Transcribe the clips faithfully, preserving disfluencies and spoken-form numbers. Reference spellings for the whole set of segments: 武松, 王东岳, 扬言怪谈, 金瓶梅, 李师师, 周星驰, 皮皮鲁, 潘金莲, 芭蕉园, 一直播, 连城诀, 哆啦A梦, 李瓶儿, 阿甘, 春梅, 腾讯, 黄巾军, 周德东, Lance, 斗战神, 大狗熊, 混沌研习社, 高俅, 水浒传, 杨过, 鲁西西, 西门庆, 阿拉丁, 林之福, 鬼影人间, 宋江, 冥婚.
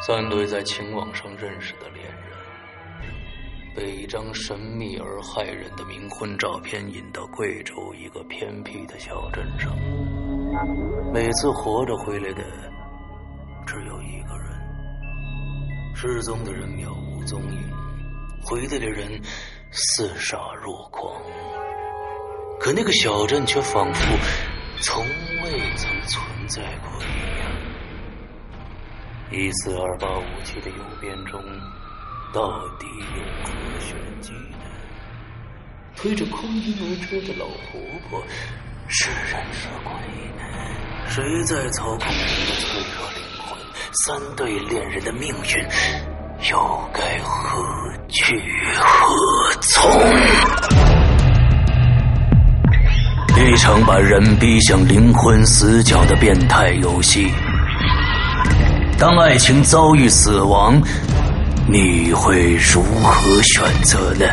三对在情网上认识的恋人，被一张神秘而骇人的冥婚照片引到贵州一个偏僻的小镇上。每次活着回来的只有一个人，失踪的人渺无踪影，回来的人似傻若狂。可那个小镇却仿佛从未曾存在过一样。一四二八五七的右边中，到底有何玄机呢？推着空婴而出的老婆婆是人是鬼呢？谁在操控人的脆弱灵魂？三对恋人的命运又该何去何从？一场把人逼向灵魂死角的变态游戏。当爱情遭遇死亡，你会如何选择呢？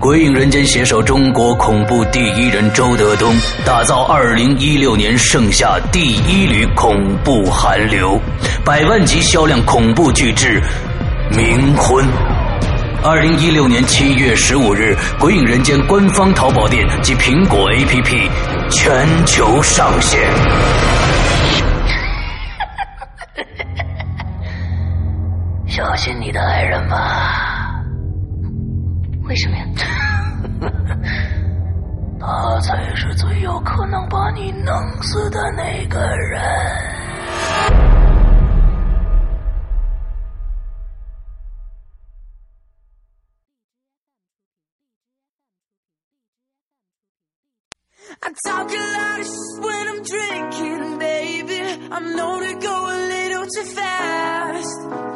鬼影人间携手中国恐怖第一人周德东，打造二零一六年盛夏第一缕恐怖寒流，百万级销量恐怖巨制《冥婚》。二零一六年七月十五日，鬼影人间官方淘宝店及苹果 A P P 全球上线。小心你的爱人吧。为什么呀？他才是最有可能把你弄死的那个人。I talk a lot of shit when I'm drinking, baby. I'm known to go a little too fast.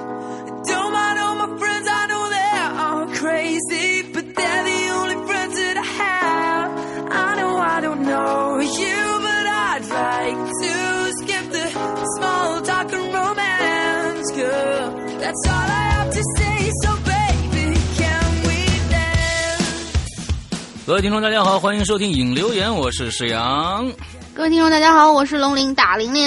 I don't mind all my friends, I know they're all crazy, but they're the only friends that I have. I know I don't know you, but I'd like to skip the small talk and romance, girl. That's all I have to say, so baby, can we dance? 各位听众大家好，欢迎收听影留言，我是石阳。各位听众大家好，我是龙玲打玲玲。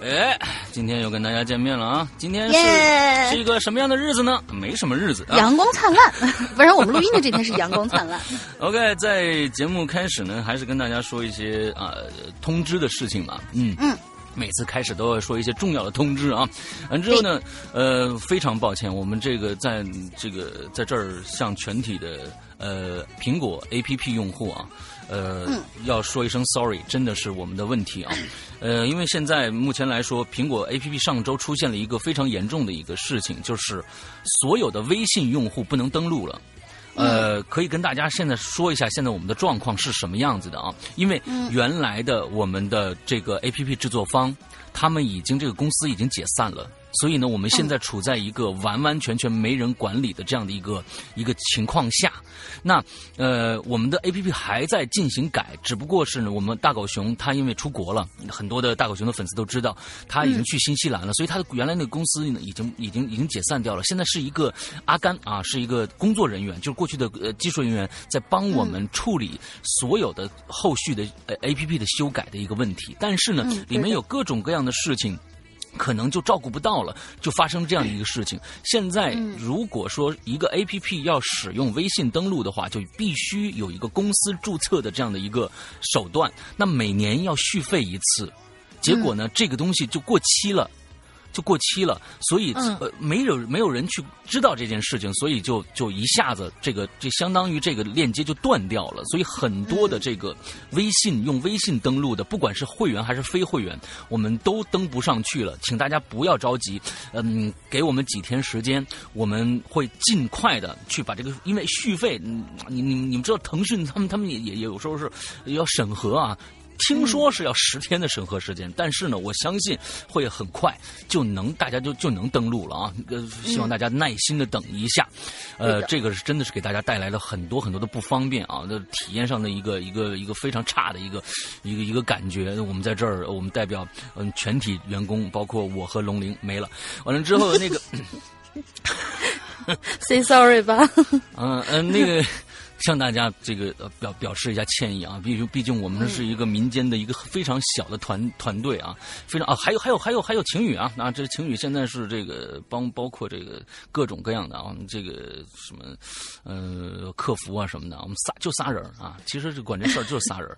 哎，今天又跟大家见面了啊！今天是、yeah. 是一个什么样的日子呢？没什么日子、啊、阳光灿烂。不是我们录音的这天是阳光灿烂。OK， 在节目开始呢，还是跟大家说一些啊、呃、通知的事情吧。嗯嗯。每次开始都要说一些重要的通知啊，完之后呢，呃，非常抱歉，我们这个在这个在这儿向全体的呃苹果 A P P 用户啊，呃、嗯，要说一声 sorry， 真的是我们的问题啊，呃，因为现在目前来说，苹果 A P P 上周出现了一个非常严重的一个事情，就是所有的微信用户不能登录了。呃，可以跟大家现在说一下现在我们的状况是什么样子的啊？因为原来的我们的这个 A P P 制作方，他们已经这个公司已经解散了，所以呢，我们现在处在一个完完全全没人管理的这样的一个一个情况下。那呃，我们的 A P P 还在进行改，只不过是呢，我们大狗熊他因为出国了，很多的大狗熊的粉丝都知道，他已经去新西兰了，所以他的原来那个公司呢，已经已经已经解散掉了。现在是一个阿甘啊，是一个工作人员，就是过去的呃技术人员，在帮我们处理所有的后续的呃 A P P 的修改的一个问题。但是呢，里面有各种各样的事情。可能就照顾不到了，就发生这样一个事情。现在如果说一个 A P P 要使用微信登录的话，就必须有一个公司注册的这样的一个手段，那每年要续费一次。结果呢，这个东西就过期了，就过期了，所以、嗯、呃，没有没有人去知道这件事情，所以就就一下子这个这相当于这个链接就断掉了，所以很多的这个微信、嗯、用微信登录的，不管是会员还是非会员，我们都登不上去了。请大家不要着急，嗯，给我们几天时间，我们会尽快的去把这个，因为续费，你你你们知道腾讯他们他们也也有时候是要审核啊。听说是要十天的审核时间，但是呢，我相信会很快就能大家就就能登录了啊！呃，希望大家耐心的等一下。呃，这个是真的是给大家带来了很多很多的不方便啊，体验上的一个一个一个非常差的一个一个一个感觉。我们在这儿，我们代表嗯全体员工，包括我和龙玲没了。完了之后那个，say sorry 吧。嗯、呃、嗯、呃，那个。向大家这个表表示一下歉意啊，毕竟毕竟我们是一个民间的一个非常小的团团队啊，非常啊，还有还有还有还有晴雨啊，那、啊、这晴雨现在是这个帮包括这个各种各样的啊，这个什么呃客服啊什么的，我们仨就仨人啊，其实是管这事儿就是仨人，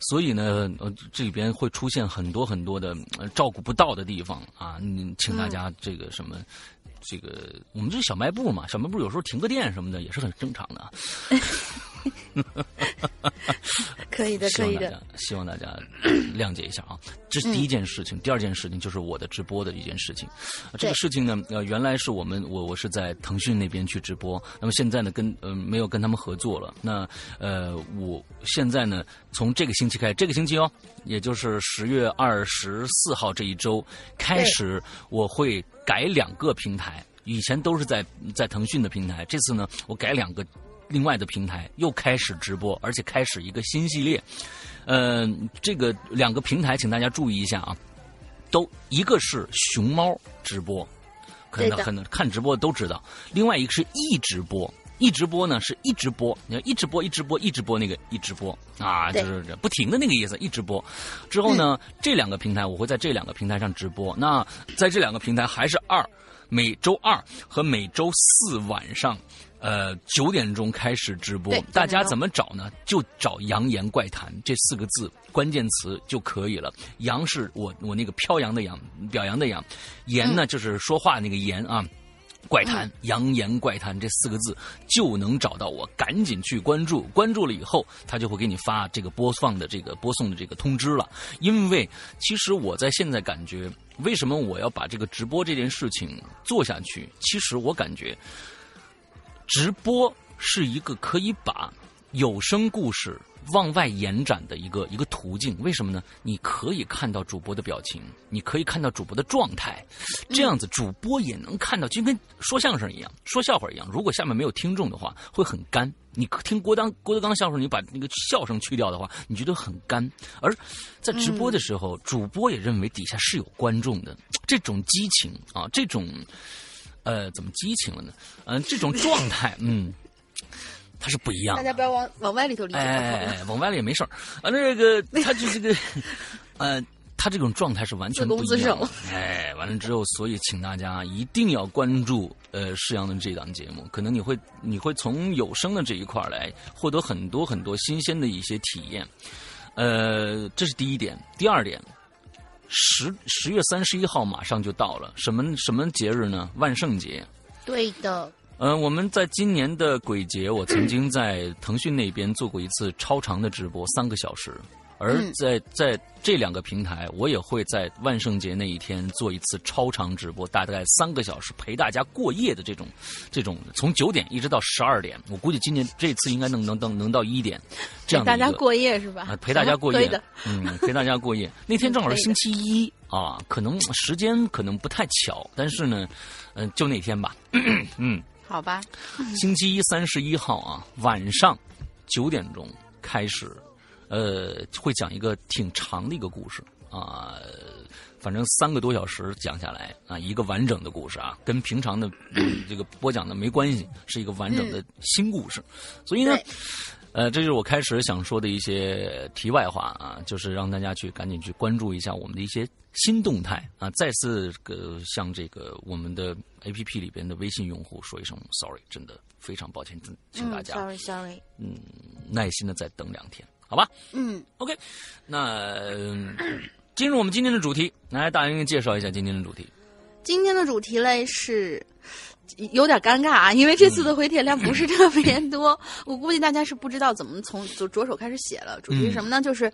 所以呢，呃这里边会出现很多很多的、呃、照顾不到的地方啊，请大家这个什么。嗯这个我们这小卖部嘛，小卖部有时候停个电什么的也是很正常的啊。可以的，可以的，希望大家谅解一下啊。这是第一件事情，嗯、第二件事情就是我的直播的一件事情。这个事情呢，呃，原来是我们我我是在腾讯那边去直播，那么现在呢跟呃没有跟他们合作了。那呃，我现在呢从这个星期开始，这个星期哦，也就是十月二十四号这一周开始，我会改两个平台。以前都是在在腾讯的平台，这次呢我改两个。另外的平台又开始直播，而且开始一个新系列，呃，这个两个平台请大家注意一下啊，都一个是熊猫直播，可能可能看直播都知道，另外一个是一直播，一直播呢是一直播，你看一直播一直播一直播那个一直播啊，就是不停的那个意思，一直播。之后呢，嗯、这两个平台我会在这两个平台上直播，那在这两个平台还是二，每周二和每周四晚上。呃，九点钟开始直播，大家怎么找呢？就找扬言怪谈这四个字关键词就可以了。扬是我我那个飘扬的扬，表扬的扬，言呢、嗯、就是说话那个言啊。怪谈，扬言怪谈这四个字就能找到我，赶紧去关注，关注了以后，他就会给你发这个播放的这个播送的这个通知了。因为其实我在现在感觉，为什么我要把这个直播这件事情做下去？其实我感觉。直播是一个可以把有声故事往外延展的一个一个途径，为什么呢？你可以看到主播的表情，你可以看到主播的状态，这样子主播也能看到，就跟说相声一样，说笑话一样。如果下面没有听众的话，会很干。你听郭当郭德纲笑声，你把那个笑声去掉的话，你觉得很干。而在直播的时候，嗯、主播也认为底下是有观众的，这种激情啊，这种。呃，怎么激情了呢？嗯、呃，这种状态，嗯，它是不一样的。大家不要往往歪里头理解。哎, 哎，往歪里也没事儿。啊，那个，他就这个，呃，他这种状态是完全不一样的。哎，完了之后，所以请大家一定要关注呃世阳的这档节目，可能你会你会从有声的这一块来获得很多很多新鲜的一些体验。呃，这是第一点，第二点。十十月三十一号马上就到了，什么什么节日呢？万圣节。对的。呃，我们在今年的鬼节，我曾经在腾讯那边做过一次超长的直播，三个小时。而在在这两个平台，我也会在万圣节那一天做一次超长直播，大概三个小时陪大家过夜的这种，这种从九点一直到十二点，我估计今年这次应该能能能能到一点，这样的陪大家过夜是吧？啊、陪大家过夜，对的，嗯，陪大家过夜。那天正好是星期一啊，可能时间可能不太巧，但是呢，嗯、呃，就那天吧，咳咳嗯，好吧，星期一三十一号啊，晚上九点钟开始。呃，会讲一个挺长的一个故事啊、呃，反正三个多小时讲下来啊，一个完整的故事啊，跟平常的、嗯、这个播讲的没关系，是一个完整的新故事。嗯、所以呢，呃，这就是我开始想说的一些题外话啊，就是让大家去赶紧去关注一下我们的一些新动态啊。再次呃，向这个我们的 A P P 里边的微信用户说一声 sorry， 真的非常抱歉，请大家 sorry sorry， 嗯， sorry, sorry 嗯，耐心的再等两天。好吧，嗯 ，OK， 那进入我们今天的主题，来大英介绍一下今天的主题。今天的主题嘞是有点尴尬啊，因为这次的回帖量不是特别多，嗯、我估计大家是不知道怎么从着手开始写了。主题是什么呢？嗯、就是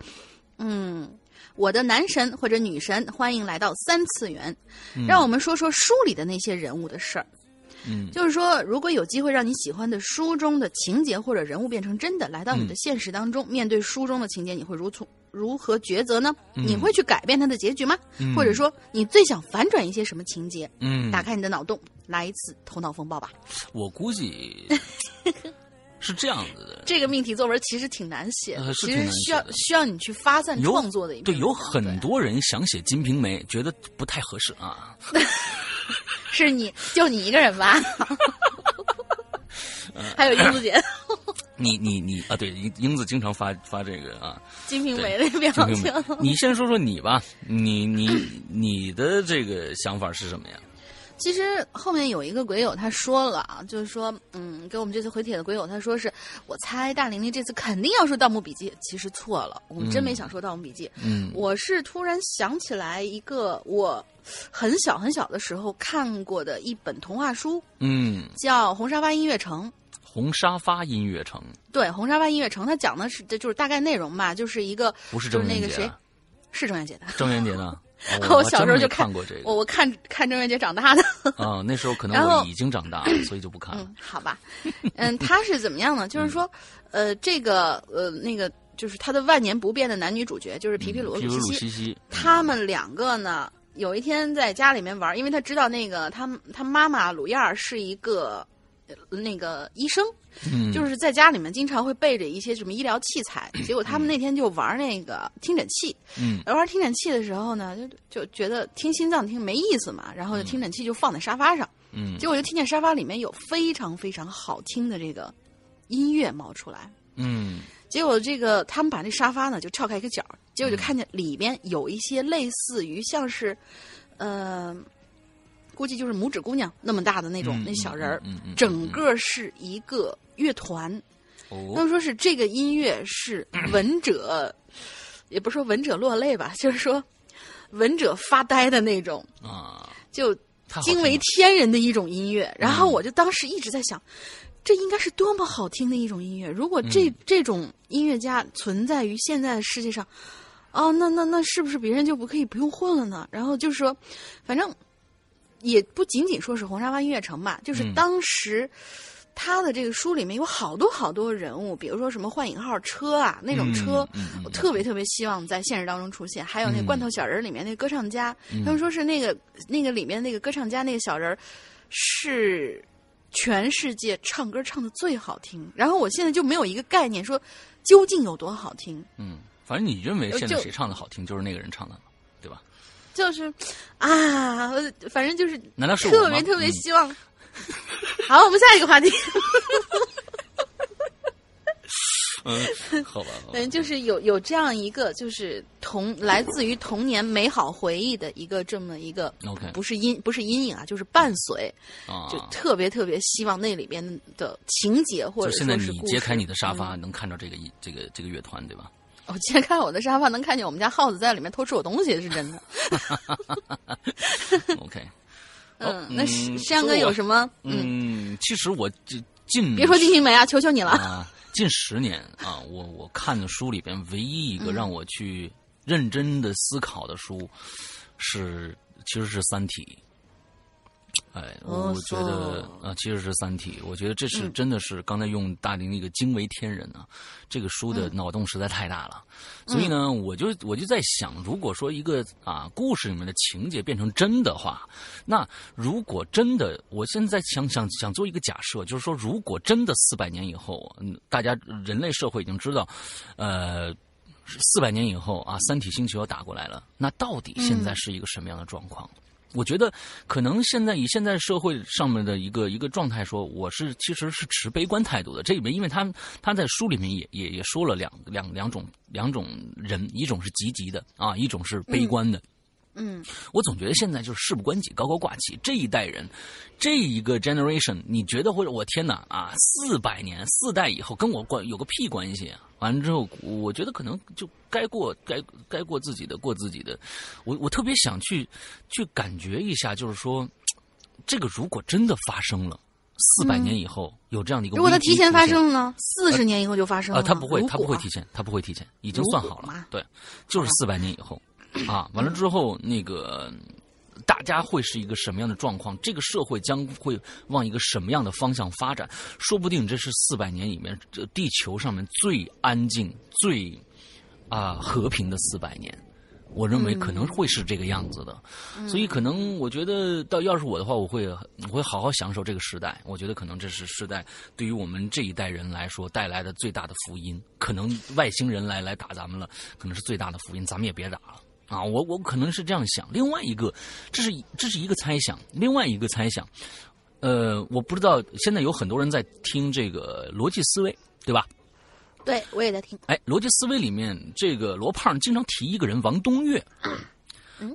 嗯，我的男神或者女神，欢迎来到三次元，嗯、让我们说说书里的那些人物的事儿。嗯，就是说，如果有机会让你喜欢的书中的情节或者人物变成真的，来到你的现实当中，嗯、面对书中的情节，你会如从如何抉择呢？嗯、你会去改变它的结局吗？嗯、或者说，你最想反转一些什么情节？嗯，打开你的脑洞，来一次头脑风暴吧。我估计是这样子的。这个命题作文其实挺难写的，呃、写的其实需要需要你去发散创作的一面。对，有很多人想写《金瓶梅》，觉得不太合适啊。是你就你一个人吧，还有英子姐你你你啊，对，英子经常发发这个啊，《金瓶梅》的表情。你先说说你吧，你你你的这个想法是什么呀？其实后面有一个鬼友他说了啊，就是说，嗯，给我们这次回帖的鬼友他说是，我猜大玲玲这次肯定要说《盗墓笔记》，其实错了，我们真没想说《盗墓笔记》。嗯，我是突然想起来一个我很小很小的时候看过的一本童话书，嗯，叫《红沙发音乐城》。红沙发音乐城，对，红沙发音乐城，它讲的是就是大概内容吧，就是一个不是郑渊洁，就是那个谁，是郑渊洁的，郑渊洁呢。哦、我小时候就 看, 看过这个，我我看看郑渊洁长大的。啊、哦，那时候可能我已经长大了，所以就不看了。嗯，好吧，嗯，他是怎么样呢？就是说，呃，这个呃，那个就是他的万年不变的男女主角，就是皮皮鲁和鲁西西，嗯、他们两个呢，有一天在家里面玩，因为他知道那个他他妈妈鲁燕儿是一个。那个医生，嗯，就是在家里面经常会备着一些什么医疗器材，结果他们那天就玩那个听诊器，嗯，玩听诊器的时候呢，就就觉得听心脏听没意思嘛，然后就听诊器就放在沙发上，嗯，结果就听见沙发里面有非常非常好听的这个音乐冒出来，嗯，结果这个他们把这沙发呢就撬开一个角，结果就看见里边有一些类似于像是，呃。估计就是拇指姑娘那么大的那种、嗯、那小人儿、嗯嗯嗯，整个是一个乐团。哦，那么说是这个音乐是闻者，嗯、也不是说闻者落泪吧，就是说闻者发呆的那种啊，就惊为天人的一种音乐。然后我就当时一直在想，嗯、这应该是多么好听的一种音乐！如果这、嗯、这种音乐家存在于现在的世界上，哦，那那那是不是别人就不可以不用混了呢？然后就是说，反正。也不仅仅说是红沙发音乐城吧，就是当时他的这个书里面有好多好多人物，比如说什么幻影号车啊那种车、嗯嗯，我特别特别希望在现实当中出现。还有那罐头小人里面那个歌唱家，嗯、他们说是那个那个里面那个歌唱家那个小人是全世界唱歌唱的最好听。然后我现在就没有一个概念说究竟有多好听。嗯，反正你认为现在谁唱的好听，就、就是那个人唱的，对吧？就是，啊，反正就是，难道是特别特别希望。嗯、好，我们下一个话题。嗯，好吧。嗯，就是有有这样一个，就是童来自于童年美好回忆的一个这么一个， okay. 不是阴不是阴影啊，就是伴随、啊，就特别特别希望那里边的情节或者说是故事。就现在你揭开你的沙发，嗯、能看到这个这个这个乐团，对吧？我今天看我的沙发，能看见我们家耗子在里面偷吃我东西，是真的。OK， 嗯，那山哥有什么？嗯，其实我近别说《金瓶梅》啊，求求你了。啊，近十年啊，我我看的书里边，唯一一个让我去认真的思考的书是，其实是《三体》。哎，我觉得啊、呃，其实是《三体》，我觉得这是真的是刚才用大玲那个惊为天人啊、嗯，这个书的脑洞实在太大了。嗯、所以呢，我就我就在想，如果说一个啊故事里面的情节变成真的话，那如果真的，我现在想想想做一个假设，就是说，如果真的四百年以后，嗯，大家人类社会已经知道，呃。四百年以后啊，三体星球要打过来了，那到底现在是一个什么样的状况？嗯，我觉得可能现在以现在社会上面的一个一个状态说，我是其实是持悲观态度的。这里面，因为他他在书里面也也也说了两两两种两种人，一种是积极的啊，一种是悲观的。嗯嗯，我总觉得现在就是事不关己高高挂起，这一代人，这一个 generation， 你觉得会？我天哪啊，四百年四代以后跟我关有个屁关系啊！完了之后，我觉得可能就该过该该过自己的过自己的。我我特别想去去感觉一下，就是说，这个如果真的发生了。四百年以后、嗯、有这样的一个，如果它提前发生呢？四十年以后就发生了。啊、呃，它、呃、不会，它不会提前，它不会提前，已经算好了。对，就是四百年以后。啊，完了之后，那个大家会是一个什么样的状况？这个社会将会往一个什么样的方向发展？说不定这是四百年里面地球上面最安静、最啊、呃、和平的四百年。我认为可能会是这个样子的，嗯、所以可能我觉得，到要是我的话，我会我会好好享受这个时代。我觉得可能这是时代对于我们这一代人来说带来的最大的福音。可能外星人来来打咱们了，可能是最大的福音，咱们也别打了。啊，我我可能是这样想。另外一个，这是这是一个猜想。另外一个猜想，呃，我不知道现在有很多人在听这个逻辑思维，对吧？对，我也在听。哎，逻辑思维里面，这个罗胖经常提一个人王东岳，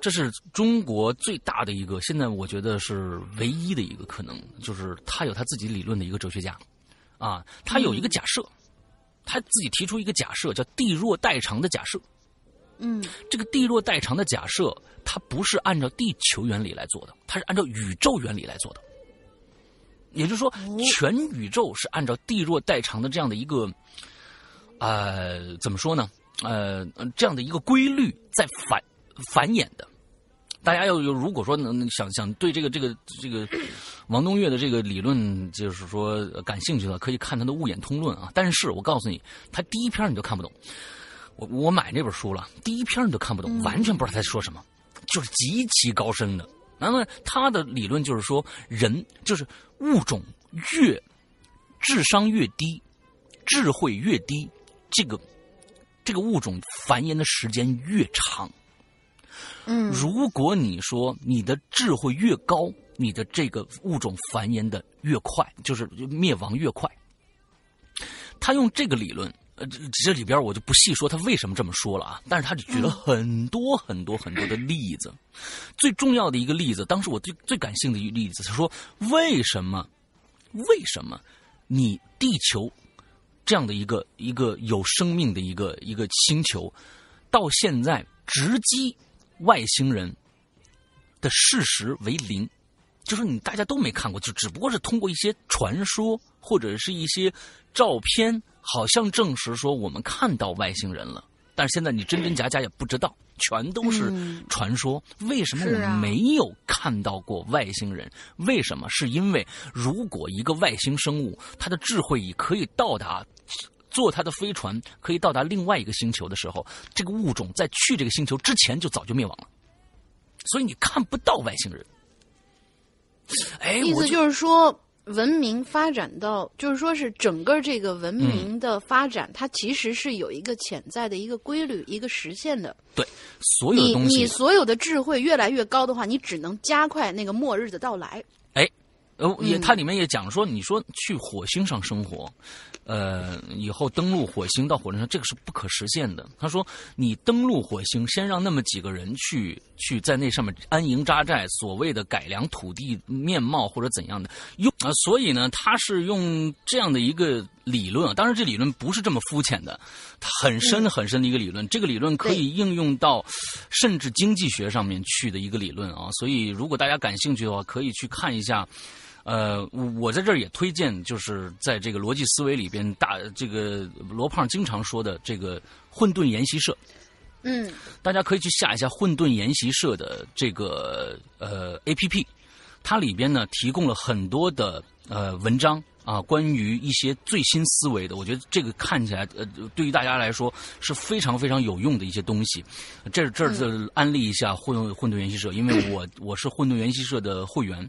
这是中国最大的一个，现在我觉得是唯一的一个可能，就是他有他自己理论的一个哲学家，啊，他有一个假设，他自己提出一个假设叫地弱代偿的假设。嗯，这个地弱代偿的假设，它不是按照地球原理来做的，它是按照宇宙原理来做的。也就是说，全宇宙是按照地弱代偿的这样的一个，呃，怎么说呢？呃，这样的一个规律在反繁衍的。大家要有，如果说能想想对这个这个这个王东岳的这个理论，就是说感兴趣的，可以看他的《物演通论》啊。但是我告诉你，他第一篇你就看不懂。我我买这本书了，第一篇你就看不懂，嗯、完全不知道他在说什么，就是极其高深的。那么他的理论就是说，人就是物种越智商越低，智慧越低，这个这个物种繁衍的时间越长。嗯，如果你说你的智慧越高，你的这个物种繁衍的越快，就是灭亡越快。他用这个理论。呃，这里边我就不细说他为什么这么说了啊，但是他就举了很多很多很多的例子，最重要的一个例子，当时我最最感兴趣的一个例子，他说为什么，为什么你地球这样的一个一个有生命的一个一个星球，到现在直击外星人的事实为零，就是你大家都没看过，就只不过是通过一些传说或者是一些照片。好像证实说我们看到外星人了，但是现在你真真假假也不知道，全都是传说。嗯、为什么我没有看到过外星人？啊、为什么？是因为如果一个外星生物，它的智慧也可以到达，坐它的飞船可以到达另外一个星球的时候，这个物种在去这个星球之前就早就灭亡了，所以你看不到外星人。哎，意思就是说。文明发展到，就是说是整个这个文明的发展、嗯、它其实是有一个潜在的一个规律，一个实现的。对，所有的东西你，你所有的智慧越来越高的话，你只能加快那个末日的到来。哎，呃，也它里面也讲说，你说去火星上生活，呃，以后登陆火星到火星上，这个是不可实现的。他说，你登陆火星，先让那么几个人去去在那上面安营扎寨，所谓的改良土地面貌或者怎样的用啊、呃，所以呢，他是用这样的一个理论啊，当然这理论不是这么肤浅的，它很深很深的一个理论，嗯、这个理论可以应用到甚至经济学上面去的一个理论啊，所以如果大家感兴趣的话，可以去看一下。呃，我在这儿也推荐，就是在这个逻辑思维里边，大这个罗胖经常说的这个混沌研习社。嗯，大家可以去下一下混沌研习社的这个呃 A P P， 它里边呢提供了很多的呃文章啊，关于一些最新思维的，我觉得这个看起来呃对于大家来说是非常非常有用的一些东西。这这就安利一下混混沌研习社，因为我我是混沌研习社的会员。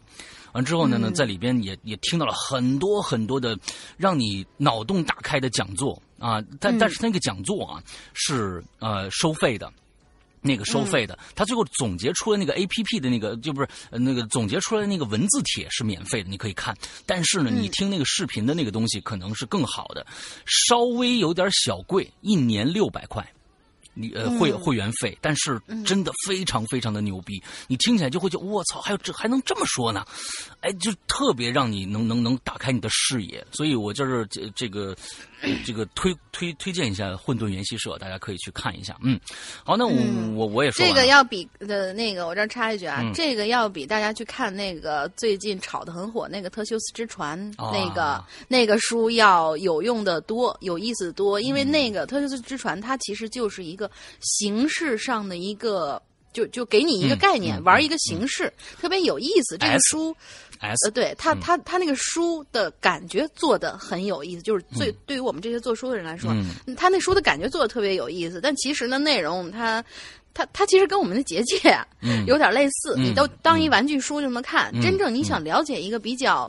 完之后呢，呢在里边也也听到了很多很多的让你脑洞大开的讲座啊，但但是那个讲座啊是呃收费的，那个收费的，他最后总结出来那个 A P P 的那个就不是那个总结出来那个文字帖是免费的，你可以看，但是呢，你听那个视频的那个东西可能是更好的，稍微有点小贵，一年六百块。你呃会会员费，但是真的非常非常的牛逼，嗯、你听起来就会觉得我操，还有这还能这么说呢，哎，就特别让你能能能打开你的视野，所以我就是这这个这个推推推荐一下混沌研习社，大家可以去看一下。嗯，好，那我、嗯、我我也说这个要比的那个，我这插一句啊，嗯、这个要比大家去看那个最近炒得很火那个《特修斯之船》啊、那个那个书要有用的多，有意思多，因为那个《特修斯之船》它其实就是一个。一个形式上的一个，就就给你一个概念，嗯、玩一个形式，嗯、特别有意思。这个书， S, 呃，对他他他那个书的感觉做的很有意思，就是最、嗯、对于我们这些做书的人来说，嗯、他那书的感觉做的特别有意思。但其实呢，内容他他他其实跟我们的结界、啊嗯、有点类似，嗯、你都当一玩具书就能看。嗯、真正你想了解一个比较。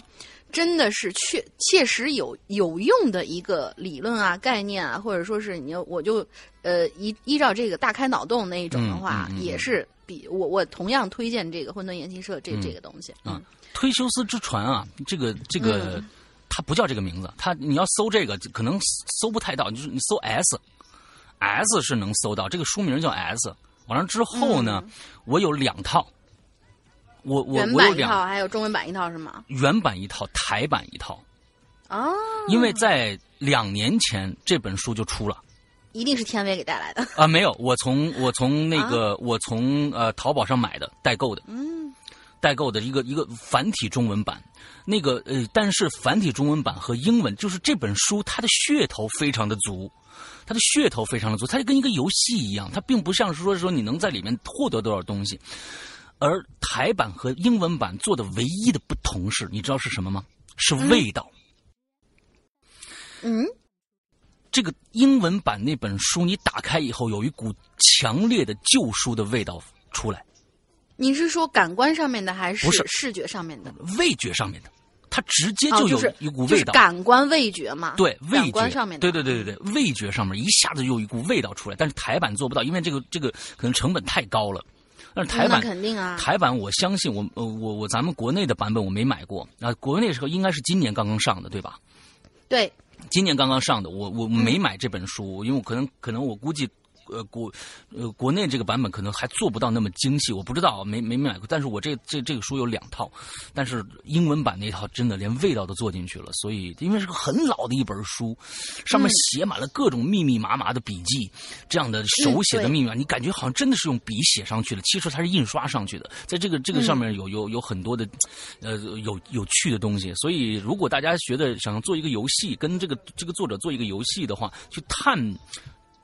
真的是确切实有有用的一个理论啊、概念啊，或者说是你我就呃依依照这个大开脑洞那一种的话，嗯嗯嗯、也是。比我我同样推荐这个混沌研习社这、嗯、这个东西啊、嗯嗯。忒修斯之船啊，这个这个、嗯、它不叫这个名字，它你要搜这个可能搜不太到，就是你搜 S，S S 是能搜到，这个书名叫 S。完了之后呢、嗯，我有两套。我我我有两套，还有中文版一套是吗？原版一套，台版一套。啊、哦！因为在两年前这本书就出了，一定是天威给带来的啊、呃！没有，我从我从那个、啊、我从呃淘宝上买的代购的，嗯，代购的一个一个繁体中文版，那个呃，但是繁体中文版和英文，就是这本书它的噱头非常的足。它的噱头非常的足，它就跟一个游戏一样，它并不像是说说你能在里面获得多少东西。而台版和英文版做的唯一的不同是，你知道是什么吗？是味道。嗯，这个英文版那本书你打开以后，有一股强烈的旧书的味道出来。你是说感官上面的还是视觉上面的？味觉上面的。它直接就有一股味道，哦就是就是、感官味觉嘛，对，味觉感官上面的，对对对对对，味觉上面一下子有一股味道出来，但是台版做不到，因为这个这个可能成本太高了。但是台版、嗯、肯定啊，台版我相信我我我咱们国内的版本我没买过啊，国内时候应该是今年刚刚上的对吧？对，今年刚刚上的，我我没买这本书，因为我可能可能我估计。呃，国呃国内这个版本可能还做不到那么精细，我不知道，没没买过。但是我这这这个书有两套，但是英文版那套真的连味道都做进去了，所以因为是个很老的一本书，上面写满了各种密密麻麻的笔记，嗯、这样的手写的密码、嗯，你感觉好像真的是用笔写上去的，其实它是印刷上去的。在这个这个上面有有有很多的，呃，有有趣的东西。所以如果大家觉得想做一个游戏，跟这个这个作者做一个游戏的话，去探。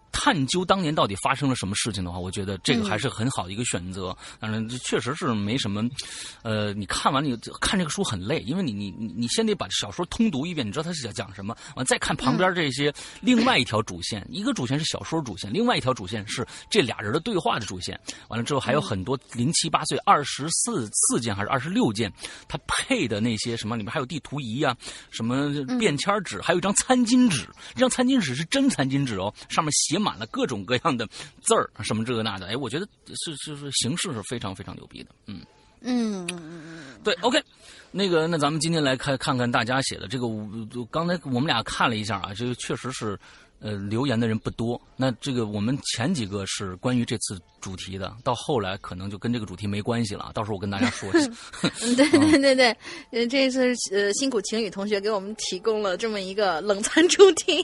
探究当年到底发生了什么事情的话，我觉得这个还是很好的一个选择。当然，确实是没什么，呃，你看完你看这个书很累，因为你你你你先得把小说通读一遍，你知道它是讲什么，完再看旁边这些另外一条主线、嗯，一个主线是小说主线，另外一条主线是这俩人的对话的主线。完了之后还有很多零七八碎二十四四件还是二十六件，它配的那些什么里面还有地图仪啊，什么便签纸，还有一张餐巾纸，这张餐巾纸是真餐巾纸哦，上面写满。满了各种各样的字儿，什么这个那的，哎，我觉得是是是形式是非常非常牛逼的，嗯嗯嗯对 ，OK， 那个那咱们今天来看看看大家写的这个，刚才我们俩看了一下啊，这个确实是呃留言的人不多，那这个我们前几个是关于这次主题的，到后来可能就跟这个主题没关系了，到时候我跟大家说一下。对对对对，嗯、这次呃辛苦晴雨同学给我们提供了这么一个冷餐主题。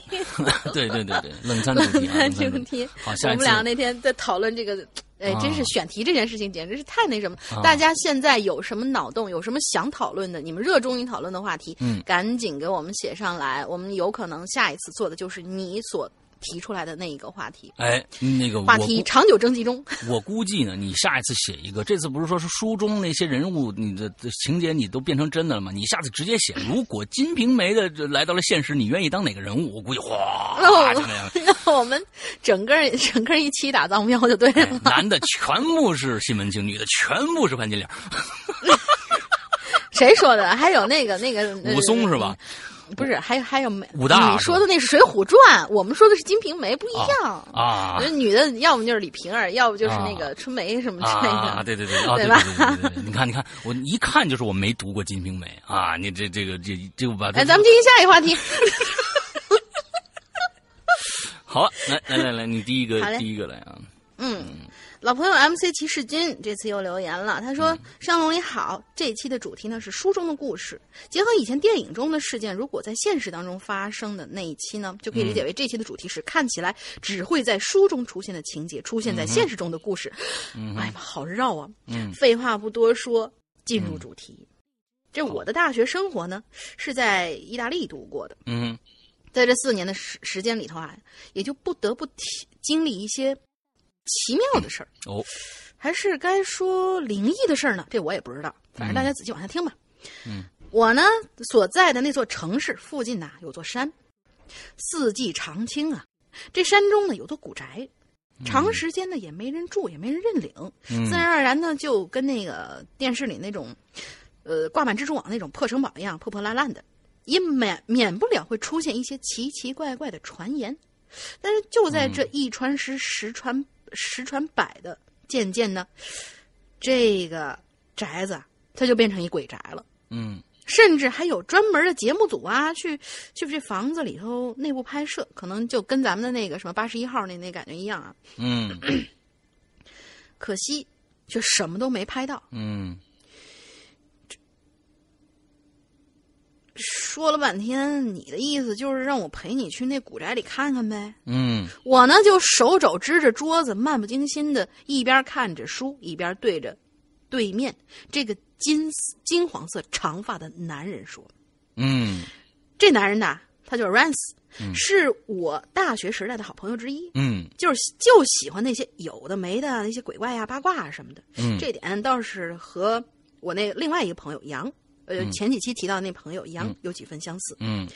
对对对对，冷餐主题、啊。冷餐主题。好，下一次我们俩那天在讨论这个，哎，真是选题这件事情简直是太那什么。啊、大家现在有什么脑洞，有什么想讨论的，你们热衷于讨论的话题，嗯，赶紧给我们写上来，我们有可能下一次做的就是你所。提出来的那一个话题，哎，那个话题长久征集中。我估计呢，你下一次写一个，这次不是说是书中那些人物，你的情节你都变成真的了吗？你下次直接写，如果《金瓶梅》的来到了现实，你愿意当哪个人物？我估计哗，这样。那我们整个整个一期打脏标就对了、哎。男的全部是西门庆，女的全部是潘金莲。谁说的？还有那个那个武松是吧？不是，还有还有没？武大，你说的那是《水浒传》，我们说的是《金瓶梅》，不一样啊！女的要么就是李瓶儿，要不就是那个春梅什么之类的。啊，对对对，对吧？你看，你看，我一看就是我没读过《金瓶梅》啊！你这这个这这个把……哎，咱们进行下一个话题。好，来来来来，你第一个第一个来啊！嗯。老朋友 M C 骑士君这次又留言了，他说：“商龙你好，这一期的主题呢是书中的故事，结合以前电影中的事件，如果在现实当中发生的那一期呢，就可以理解为这期的主题是看起来只会在书中出现的情节，出现在现实中的故事。嗯”哎呀妈，好绕啊！嗯，废话不多说，进入主题。嗯、这我的大学生活呢是在意大利度过的，嗯，在这四年的时时间里头啊，也就不得不体经历一些。奇妙的事儿哦，还是该说灵异的事儿呢？这我也不知道，反正大家仔细往下听吧。嗯，我呢所在的那座城市附近呢、啊、有座山，四季常青啊。这山中呢有座古宅，长时间呢也没人住，也没人认领，嗯、自然而然呢就跟那个电视里那种，呃，挂满蜘蛛网那种破城堡一样破破烂烂的，也免免不了会出现一些奇奇怪怪的传言。但是就在这一传十，十传。十传百的，渐渐呢，这个宅子它就变成一鬼宅了。嗯，甚至还有专门的节目组啊，去去这房子里头内部拍摄，可能就跟咱们的那个什么八十一号那那感觉一样啊。嗯，可惜却什么都没拍到。嗯，说了半天，你的意思就是让我陪你去那古宅里看看呗？嗯，我呢就手肘支着桌子，漫不经心的一边看着书，一边对着对面这个金金黄色长发的男人说：“嗯，这男人呐，他叫 Rance，、嗯、是我大学时代的好朋友之一。嗯，就是就喜欢那些有的没的那些鬼怪呀、啊、八卦啊什么的。嗯，这点倒是和我那另外一个朋友杨。”呃，前几期提到那朋友一样、嗯、有几分相似，嗯，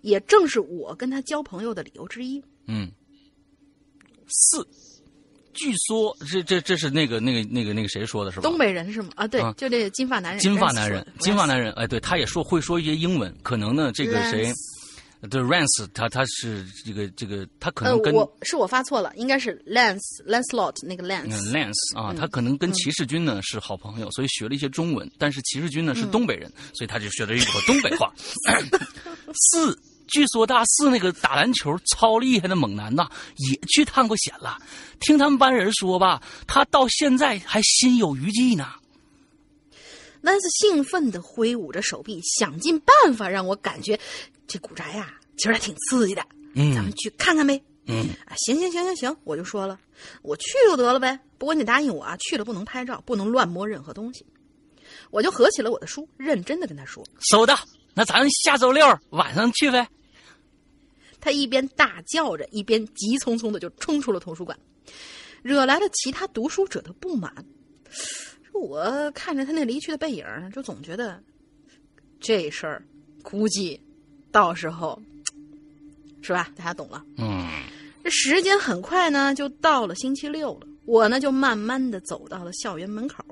也正是我跟他交朋友的理由之一。嗯，四，据说这这这是那个那个那个那个谁说的是吧？东北人是吗？啊，对，啊、就这金发男人，金发男人，金发男人，哎，对，他也说会说一些英文，可能呢，这个谁，对 ，Rance， 他他是这个这个，他可能跟、呃、我是我发错了，应该是 Lance Lancelot 那个 Lance、嗯、Lance 啊、嗯，他可能跟骑士军呢、嗯、是好朋友，所以学了一些中文。但是骑士军呢是东北人，嗯、所以他就学了一口东北话。四，据说大四那个打篮球超厉害的猛男呐，也去探过险了。听他们班人说吧，他到现在还心有余悸呢。Lance 兴奋地挥舞着手臂，想尽办法让我感觉这古宅呀、啊，其实还挺刺激的。嗯，咱们去看看呗。嗯，啊，行行行行行，我就说了，我去就得了呗。不过你答应我啊，去了不能拍照，不能乱摸任何东西。我就合起了我的书，认真地跟他说：“收到，那咱下周六晚上去呗。”他一边大叫着，一边急匆匆地就冲出了图书馆，惹来了其他读书者的不满。我看着他那离去的背影，就总觉得这事儿估计到时候是吧？大家懂了。嗯，这时间很快呢，就到了星期六了。我呢就慢慢的走到了校园门口，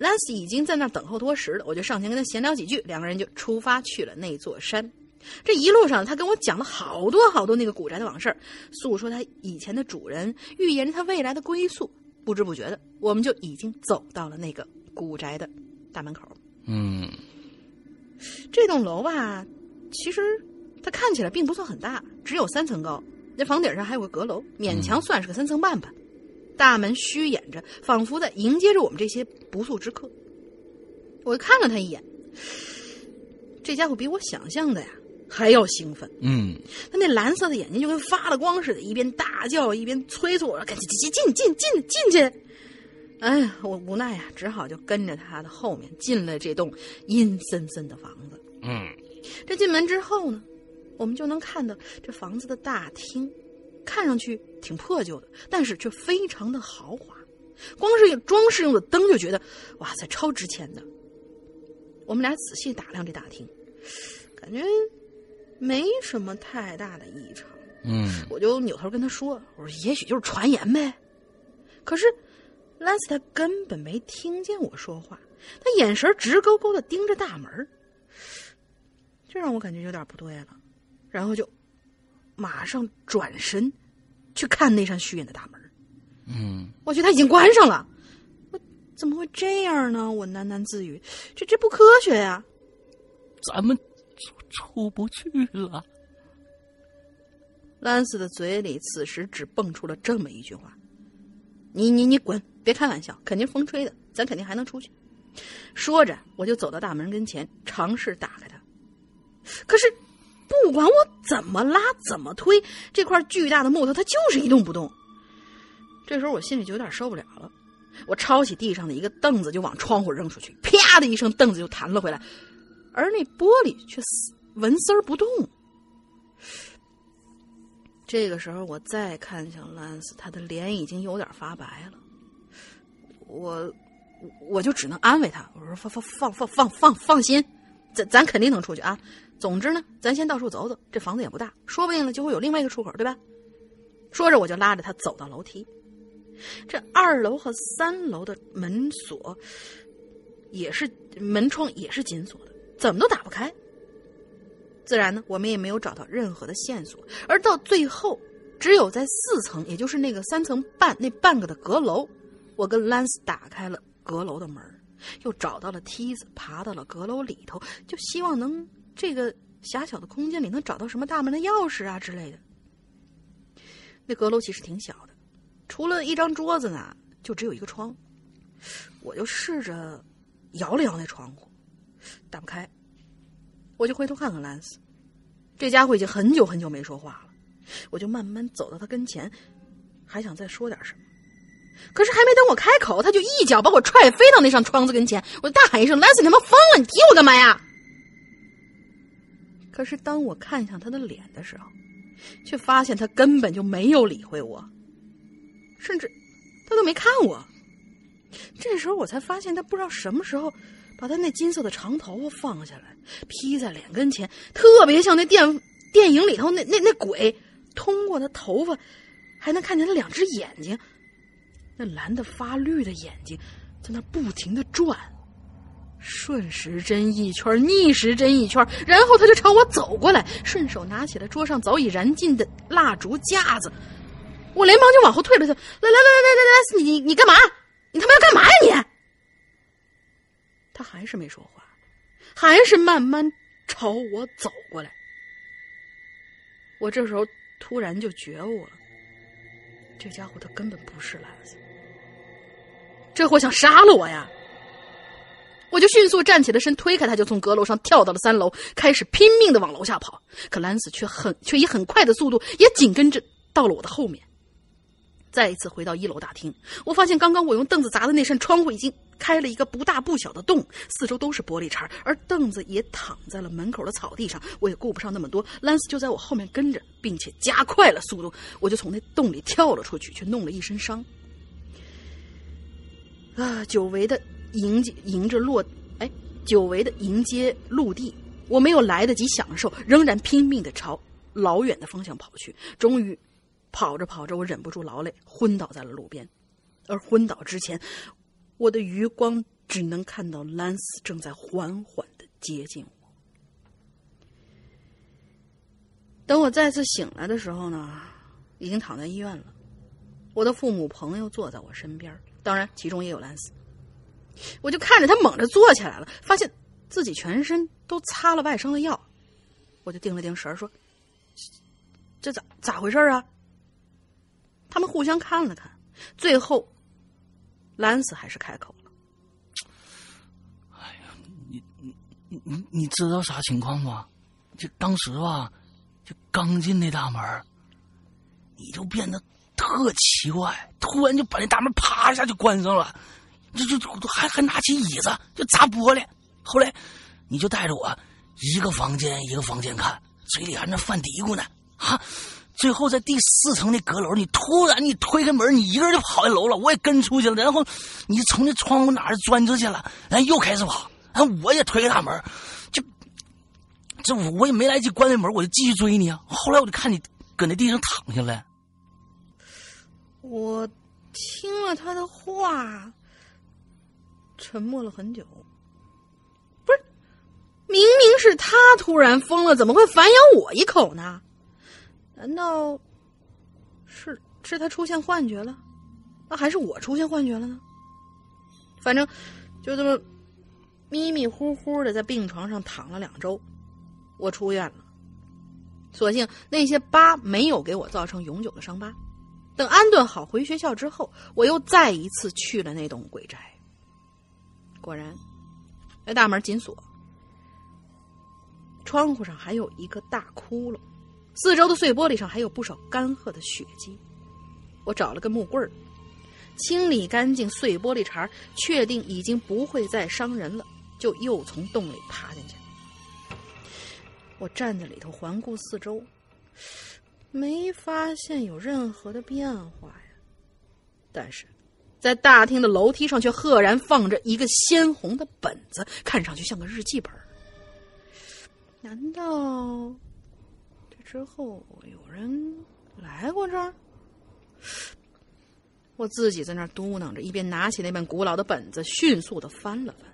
Lance 已经在那等候多时了。我就上前跟他闲聊几句，两个人就出发去了那座山。这一路上，他跟我讲了好多好多那个古宅的往事，诉说他以前的主人，预言他未来的归宿。不知不觉的，我们就已经走到了那个古宅的大门口。嗯，这栋楼吧，其实它看起来并不算很大，只有三层高，那房顶上还有个阁楼，勉强算是个三层半吧。嗯、大门虚掩着，仿佛在迎接着我们这些不速之客。我看了他一眼，这家伙比我想象的呀还要兴奋。嗯，他那蓝色的眼睛就跟发了光似的，一边大叫一边催促我：“赶紧进进进进进去！”哎呀，我无奈呀、啊，只好就跟着他的后面进了这栋阴森森的房子。嗯，这进门之后呢，我们就能看到这房子的大厅，看上去挺破旧的，但是却非常的豪华。光是装饰用的灯就觉得，哇塞，超值钱的。我们俩仔细打量这大厅，感觉没什么太大的异常。嗯，我就扭头跟他说：“我说也许就是传言呗。”可是兰斯他根本没听见我说话，他眼神直勾勾的盯着大门，这让我感觉有点不对了。然后就马上转身去看那扇虚掩的大门。嗯，我觉得他已经关上了。我怎么会这样呢？我喃喃自语：“这这不科学呀、啊！”咱们出不去了。兰斯的嘴里此时只蹦出了这么一句话：“你你你滚！别开玩笑，肯定风吹的，咱肯定还能出去。”说着，我就走到大门跟前，尝试打开它。可是，不管我怎么拉、怎么推，这块巨大的木头它就是一动不动。这时候我心里就有点受不了了，我抄起地上的一个凳子就往窗户扔出去，啪的一声，凳子就弹了回来。而那玻璃却纹丝儿不动。这个时候我再看向兰斯，他的脸已经有点发白了。我我就只能安慰他，我说放放放放放放心，咱咱肯定能出去啊。总之呢，咱先到处走走，这房子也不大，说不定呢就会有另外一个出口，对吧？说着我就拉着他走到楼梯。这二楼和三楼的门锁也是门窗也是紧锁的，怎么都打不开。自然呢，我们也没有找到任何的线索，而到最后，只有在四层，也就是那个三层半那半个的阁楼，我跟 Lance 打开了阁楼的门，又找到了梯子，爬到了阁楼里头，就希望能这个狭小的空间里能找到什么大门的钥匙啊之类的。那阁楼其实挺小的，除了一张桌子呢，就只有一个窗。我就试着摇了摇那窗户，打不开。我就回头看看兰斯，这家伙已经很久很久没说话了。我就慢慢走到他跟前，还想再说点什么，可是还没等我开口，他就一脚把我踹飞到那扇窗子跟前。我大喊一声：“兰斯，你他妈疯了！你踢我干嘛呀？”可是当我看向他的脸的时候，却发现他根本就没有理会我，甚至他都没看我。这时候我才发现，他不知道什么时候把他那金色的长头发放下来，披在脸跟前，特别像那电电影里头那那那鬼，通过他头发还能看见他两只眼睛，那蓝的发绿的眼睛在那不停地转，顺时针一圈，逆时针一圈，然后他就朝我走过来，顺手拿起了桌上早已燃尽的蜡烛架子。我连忙就往后退了退，来来来来来来，你你干嘛？你他妈要干嘛呀你？他还是没说话，还是慢慢朝我走过来。我这时候突然就觉悟了，这家伙他根本不是兰斯，这货想杀了我呀！我就迅速站起了身，推开他，就从阁楼上跳到了三楼，开始拼命的往楼下跑。可兰斯却很却以很快的速度也紧跟着到了我的后面。再一次回到一楼大厅，我发现刚刚我用凳子砸的那扇窗户已经开了一个不大不小的洞，四周都是玻璃碴，而凳子也躺在了门口的草地上。我也顾不上那么多，兰斯就在我后面跟着，并且加快了速度。我就从那洞里跳了出去，却弄了一身伤。啊，久违的迎接迎着落，哎，久违的迎接陆地，我没有来得及享受，仍然拼命地朝老远的方向跑去。终于，跑着跑着，我忍不住劳累，昏倒在了路边。而昏倒之前，我的余光只能看到兰斯正在缓缓地接近我。等我再次醒来的时候呢，已经躺在医院了。我的父母朋友坐在我身边，当然其中也有兰斯。我就看着他猛地坐起来了，发现自己全身都擦了外伤的药。我就定了定神说：“这咋咋回事啊？”他们互相看了看，最后兰斯还是开口了：“哎呀，你你你你知道啥情况吗？就当时吧，就刚进那大门，你就变得特奇怪，突然就把那大门啪一下就关上了，就就就还还拿起椅子就砸玻璃。后来你就带着我一个房间一个房间看，嘴里还在犯嘀咕呢。”啊！最后在第四层那阁楼，你突然你推开门，你一个人就跑下楼了，我也跟出去了。然后你从那窗户哪儿钻出去了，然后又开始跑，然后我也推开大门，就这我也没来及关那门，我就继续追你啊。后来我就看你搁那地上躺下来，我听了他的话，沉默了很久。不是，明明是他突然疯了，怎么会反咬我一口呢？难道是是他出现幻觉了，啊，还是我出现幻觉了呢？反正就这么迷迷糊糊的在病床上躺了两周，我出院了。所幸那些疤没有给我造成永久的伤疤。等安顿好回学校之后，我又再一次去了那栋鬼宅。果然，那大门紧锁，窗户上还有一个大窟窿。四周的碎玻璃上还有不少干涸的血迹，我找了个木棍儿，清理干净碎玻璃碴，确定已经不会再伤人了，就又从洞里爬进去。我站在里头环顾四周，没发现有任何的变化呀。但是，在大厅的楼梯上却赫然放着一个鲜红的本子，看上去像个日记本。难道之后有人来过这儿？我自己在那儿嘟囔着，一边拿起那本古老的本子迅速的翻了翻。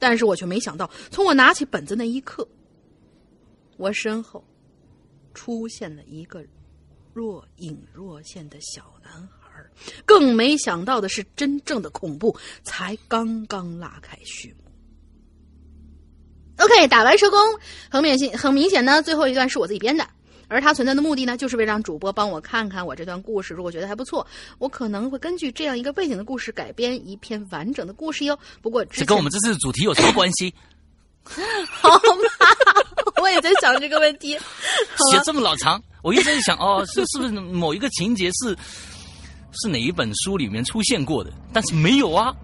但是我却没想到，从我拿起本子那一刻，我身后出现了一个若隐若现的小男孩。更没想到的是，真正的恐怖才刚刚拉开序幕。OK， 打完收工，很明显，很明显呢，最后一段是我自己编的，而它存在的目的呢，就是为了让主播帮我看看我这段故事，如果觉得还不错，我可能会根据这样一个背景的故事改编一篇完整的故事哟。不过这跟我们这次的主题有什么关系？好嘛，我也在想这个问题，写这么老长，我一直在想哦，是是不是某一个情节是是哪一本书里面出现过的？但是没有啊。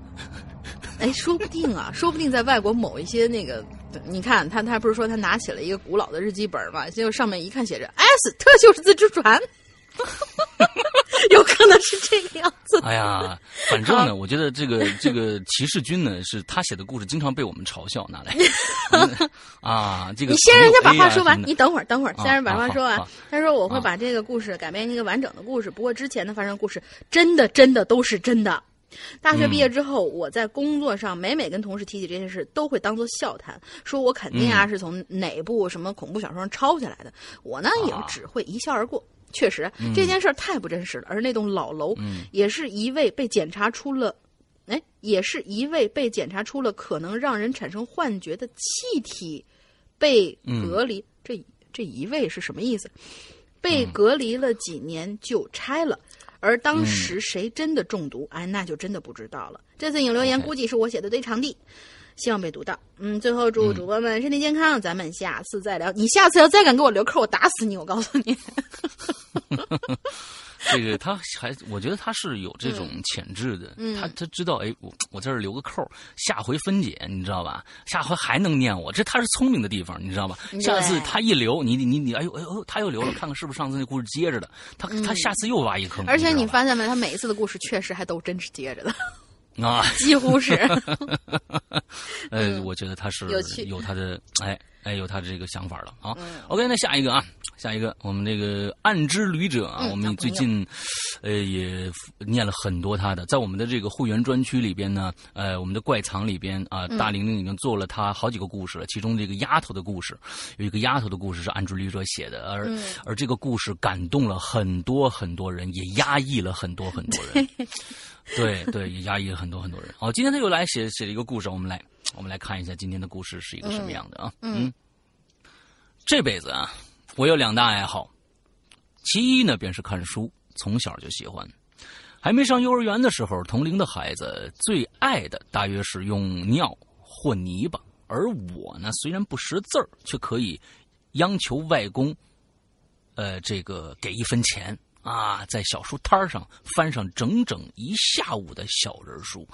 哎，说不定啊，说不定在外国某一些那个。你看他，他不是说他拿起了一个古老的日记本嘛？结果上面一看写着 “S 特修斯之船”，有可能是这个样子。哎呀，反正呢，我觉得这个这个骑士军呢，是他写的故事经常被我们嘲笑拿来。嗯、啊，这个你先让他把话说完，你等会儿，等会儿，先让他把话说完。啊、他说我会把这个故事改编一个完整的故事，啊、不过之前的发生故事真的真的都是真的。大学毕业之后，嗯、我在工作上每每跟同事提起这件事，都会当作笑谈，说我肯定啊、嗯、是从哪部什么恐怖小说上抄下来的。我呢也只会一笑而过。啊、确实，嗯、这件事太不真实了。而那栋老楼，嗯、也是一位被检查出了，哎，也是一位被检查出了可能让人产生幻觉的气体被隔离。嗯、这这一位是什么意思？被隔离了几年就拆了。而当时谁真的中毒，嗯、哎，那就真的不知道了。这次引留言估计是我写的堆场地，希望被读到。嗯，最后祝主播们身体健康，嗯、咱们下次再聊。你下次要再敢给我留扣，我打死你！我告诉你。这个他还，我觉得他是有这种潜质的。嗯、他他知道，哎，我我在这留个扣，下回分解，你知道吧？下回还能念我，这他是聪明的地方，你知道吧？下次他一留，你你你，哎呦哎呦，他又留了，看看是不是上次那故事接着的。他、嗯、他下次又挖一坑。而且你发现没，他每一次的故事确实还都真是接着的。啊，几乎是。呃，我觉得他是有他的，哎哎，有他的这个想法了啊。嗯、OK， 那下一个啊，下一个我们这个暗之旅者啊，嗯、我们最近呃也念了很多他的，在我们的这个会员专区里边呢，呃，我们的怪藏里边啊，大玲玲已经做了他好几个故事了，其中这个丫头的故事，有一个丫头的故事是暗之旅者写的，而、嗯、而这个故事感动了很多很多人，也压抑了很多很多人。对对，也压抑了很多很多人。好，今天他又来写写了一个故事，我们来我们来看一下今天的故事是一个什么样的啊？嗯，嗯这辈子啊，我有两大爱好，其一呢便是看书，从小就喜欢。还没上幼儿园的时候，同龄的孩子最爱的大约是用尿或泥巴，而我呢虽然不识字儿，却可以央求外公，呃，这个给一分钱。啊，在小书摊上翻上整整一下午的小人书，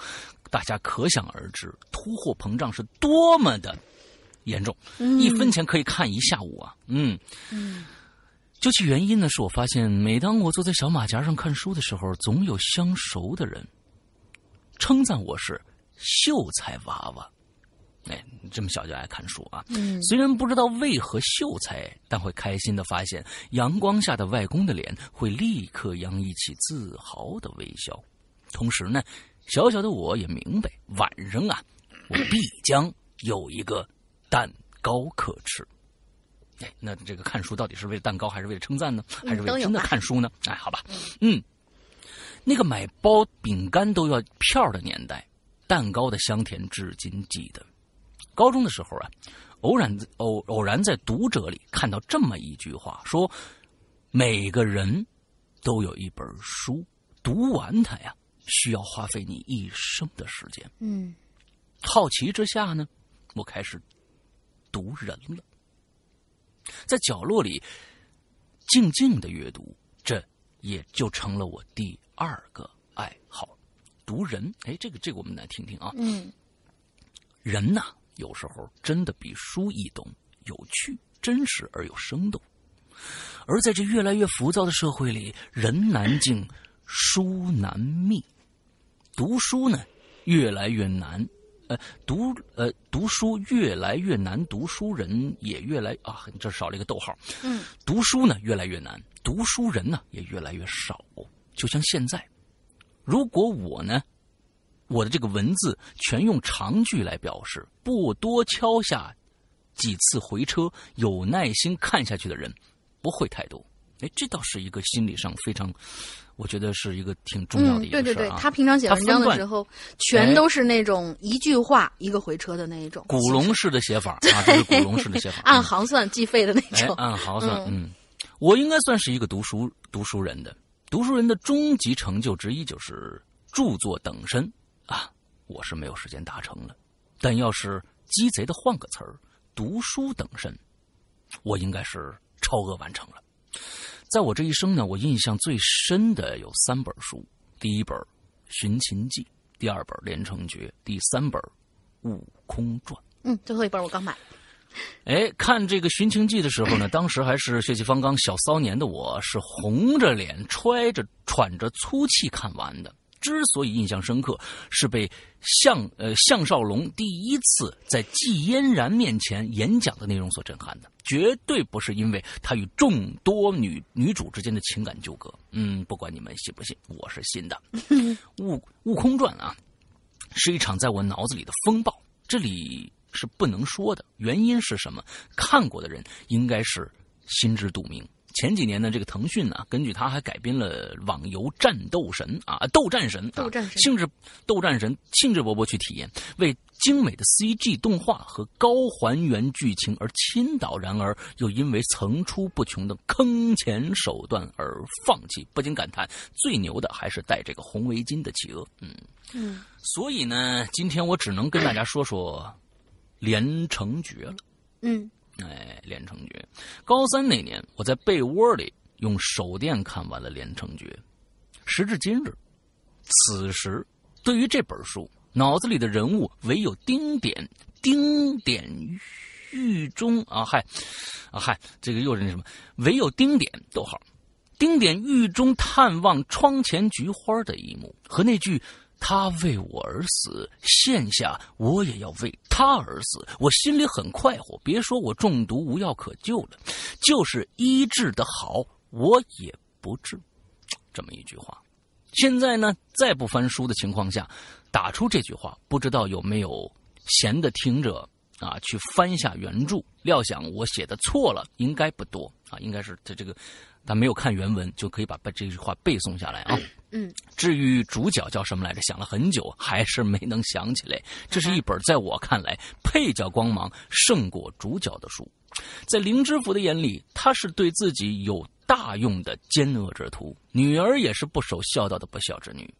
大家可想而知，通货膨胀是多么的严重。嗯、一分钱可以看一下午啊！嗯，嗯究其原因呢，是我发现，每当我坐在小马甲上看书的时候，总有相熟的人称赞我是秀才娃娃。哎，这么小就爱看书啊！嗯、虽然不知道为何秀才，但会开心的发现，阳光下的外公的脸会立刻洋溢起自豪的微笑。同时呢，小小的我也明白，晚上啊，我必将有一个蛋糕可吃。哎，那这个看书到底是为了蛋糕，还是为了称赞呢？还是为了真的看书呢？哎，好吧，嗯，那个买包饼干都要票的年代，蛋糕的香甜至今记得。高中的时候啊，偶然偶偶然在读者里看到这么一句话，说每个人都有一本书，读完它呀，需要花费你一生的时间。嗯，好奇之下呢，我开始读人了，在角落里静静的阅读，这也就成了我第二个爱好，读人。哎，这个这个我们来听听啊。嗯，人呐、啊。有时候真的比书易懂、有趣、真实而又生动，而在这越来越浮躁的社会里，人难静，书难觅。读书呢，越来越难，呃，读呃读书越来越难，读书人也越来啊，这少了一个逗号。嗯，读书呢越来越难，读书人呢也越来越少。就像现在，如果我呢。我的这个文字全用长句来表示，不多敲下几次回车，有耐心看下去的人不会太多。哎，这倒是一个心理上非常，我觉得是一个挺重要的一个事、啊嗯。对对对，他平常写文章的时候，全都是那种一句话一个回车的那一种。古龙式的写法啊，这是古龙式的写法，按行算计费的那种。哎、按行算，嗯，嗯我应该算是一个读书读书人的，读书人的终极成就之一就是著作等身啊，我是没有时间达成了。但要是鸡贼的换个词儿，读书等身，我应该是超额完成了。在我这一生呢，我印象最深的有三本书：第一本《寻秦记》，第二本《连城诀》，第三本《悟空传》。嗯，最后一本我刚买。哎，看这个《寻秦记》的时候呢，当时还是血气方刚、小骚年的我，是红着脸、揣着喘着粗气看完的。之所以印象深刻，是被项呃项少龙第一次在季嫣然面前演讲的内容所震撼的，绝对不是因为他与众多女女主之间的情感纠葛。嗯，不管你们信不信，我是信的。悟悟空传啊，是一场在我脑子里的风暴，这里是不能说的。原因是什么？看过的人应该是心知肚明。前几年呢，这个腾讯啊，根据它还改编了网游《战斗神》啊，《斗战神》啊，兴致斗战神兴致勃勃去体验，为精美的 C G 动画和高还原剧情而倾倒，然而又因为层出不穷的坑钱手段而放弃。不禁感叹，最牛的还是戴这个红围巾的企鹅。嗯嗯，所以呢，今天我只能跟大家说说《连城诀》了。嗯。哎，《连城诀》高三那年，我在被窝里用手电看完了《连城诀》。时至今日，此时对于这本书，脑子里的人物唯有丁点、丁点狱中啊，嗨啊嗨，这个又是那什么，唯有丁点逗号，丁点狱中探望窗前菊花的一幕，和那句他为我而死，现下我也要为他而死。我心里很快活，别说我中毒无药可救了，就是医治的好，我也不治。这么一句话，现在呢，再不翻书的情况下，打出这句话，不知道有没有闲的听者啊，去翻下原著。料想我写的错了，应该不多啊，应该是这这个，他没有看原文就可以把把这句话背诵下来啊。嗯，至于主角叫什么来着，想了很久还是没能想起来。这是一本在我看来配角光芒胜过主角的书，在林之福的眼里，他是对自己有大用的奸恶之徒，女儿也是不守孝道的不孝之女。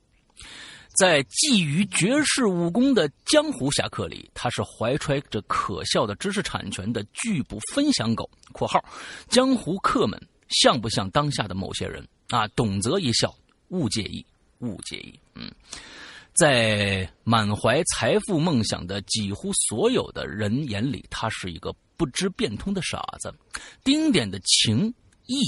在觊觎绝世武功的江湖侠客里，他是怀揣着可笑的知识产权的拒不分享狗（括号）。江湖客们像不像当下的某些人啊？懂则一笑，勿介意，勿介意。嗯，在满怀财富梦想的几乎所有的人眼里，他是一个不知变通的傻子。丁点的情义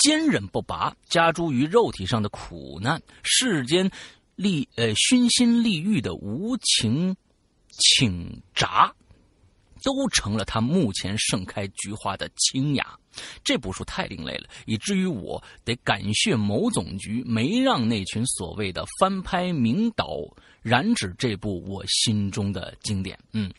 坚韧不拔，加诸于肉体上的苦难，世间利呃熏心利欲的无情请闸，都成了他目前盛开菊花的清雅。这部书太另类了，以至于我得感谢某总局没让那群所谓的翻拍名导染指这部我心中的经典。嗯，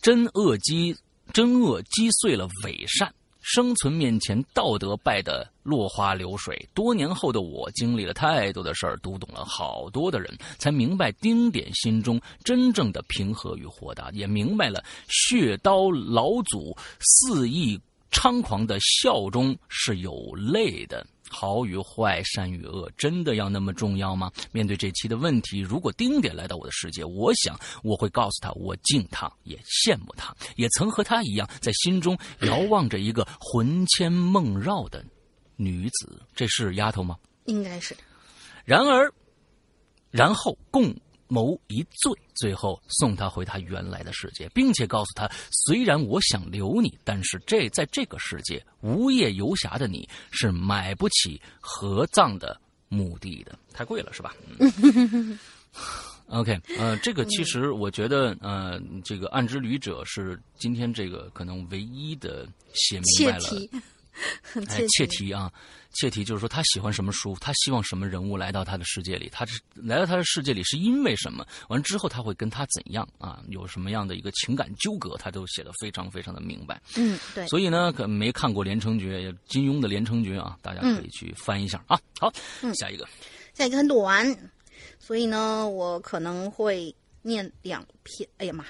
真恶击真恶击碎了伪善，生存面前道德败得落花流水。多年后的我经历了太多的事儿，读懂了好多的人，才明白丁点心中真正的平和与豁达，也明白了血刀老祖肆意猖狂的笑中是有泪的。好与坏，善与恶，真的要那么重要吗？面对这期的问题，如果丁点来到我的世界，我想我会告诉他，我敬他，也羡慕他，也曾和他一样，在心中遥望着一个魂牵梦绕的女子。这是丫头吗？应该是。然而，然后共谋一醉，最后送他回他原来的世界，并且告诉他，虽然我想留你，但是这在这个世界无业游侠的你是买不起合葬的墓地的，太贵了是吧？嗯OK， 呃，这个其实我觉得，呃，这个《暗之旅者》是今天这个可能唯一的写明白了。哎，切题啊，切题就是说他喜欢什么书，他希望什么人物来到他的世界里，他来到他的世界里是因为什么？完之后他会跟他怎样啊？有什么样的一个情感纠葛，他都写得非常非常的明白。嗯，对。所以呢，可没看过《连城诀》，金庸的《连城诀》啊，大家可以去翻一下啊。好，下一个，下一个很短，所以呢，我可能会念两篇。哎呀妈！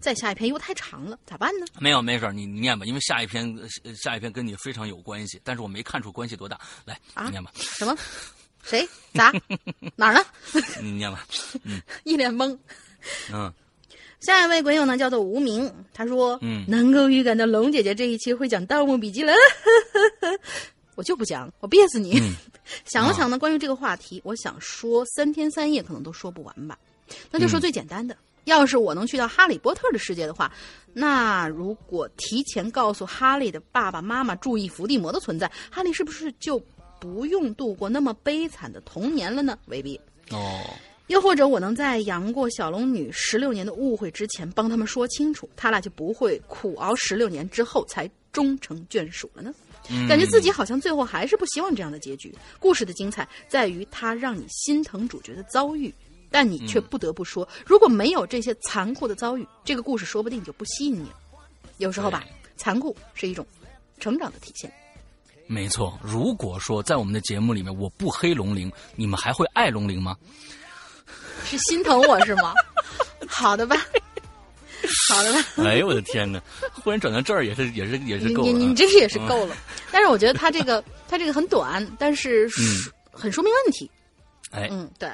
再下一篇又太长了，咋办呢？没有，没事，你你念吧，因为下一篇下一篇跟你非常有关系，但是我没看出关系多大。来，啊、你念吧。什么？谁？咋？哪儿呢？你念吧。嗯、一脸懵。嗯。下一位鬼友呢，叫做无名，他说：“嗯，能够预感到龙姐姐这一期会讲《盗墓笔记》了，我就不讲，我憋死你。嗯”想了想呢，关于这个话题，我想说三天三夜可能都说不完吧，那就说最简单的。嗯，要是我能去到哈利波特的世界的话，那如果提前告诉哈利的爸爸妈妈注意伏地魔的存在，哈利是不是就不用度过那么悲惨的童年了呢？未必哦。又或者我能在杨过小龙女十六年的误会之前帮他们说清楚，他俩就不会苦熬十六年之后才终成眷属了呢？感觉自己好像最后还是不希望这样的结局。故事的精彩在于它让你心疼主角的遭遇，但你却不得不说，嗯、如果没有这些残酷的遭遇，这个故事说不定就不吸引你了。有时候吧，残酷是一种成长的体现。没错，如果说在我们的节目里面我不黑龙鳞，你们还会爱龙鳞吗？是心疼我是吗？好的吧，好的吧。哎呦我的天哪，忽然转到这儿也是也是也是够了。你你真是也是够了。嗯、但是我觉得他这个他这个很短，但是、嗯、很说明问题。哎，嗯，对。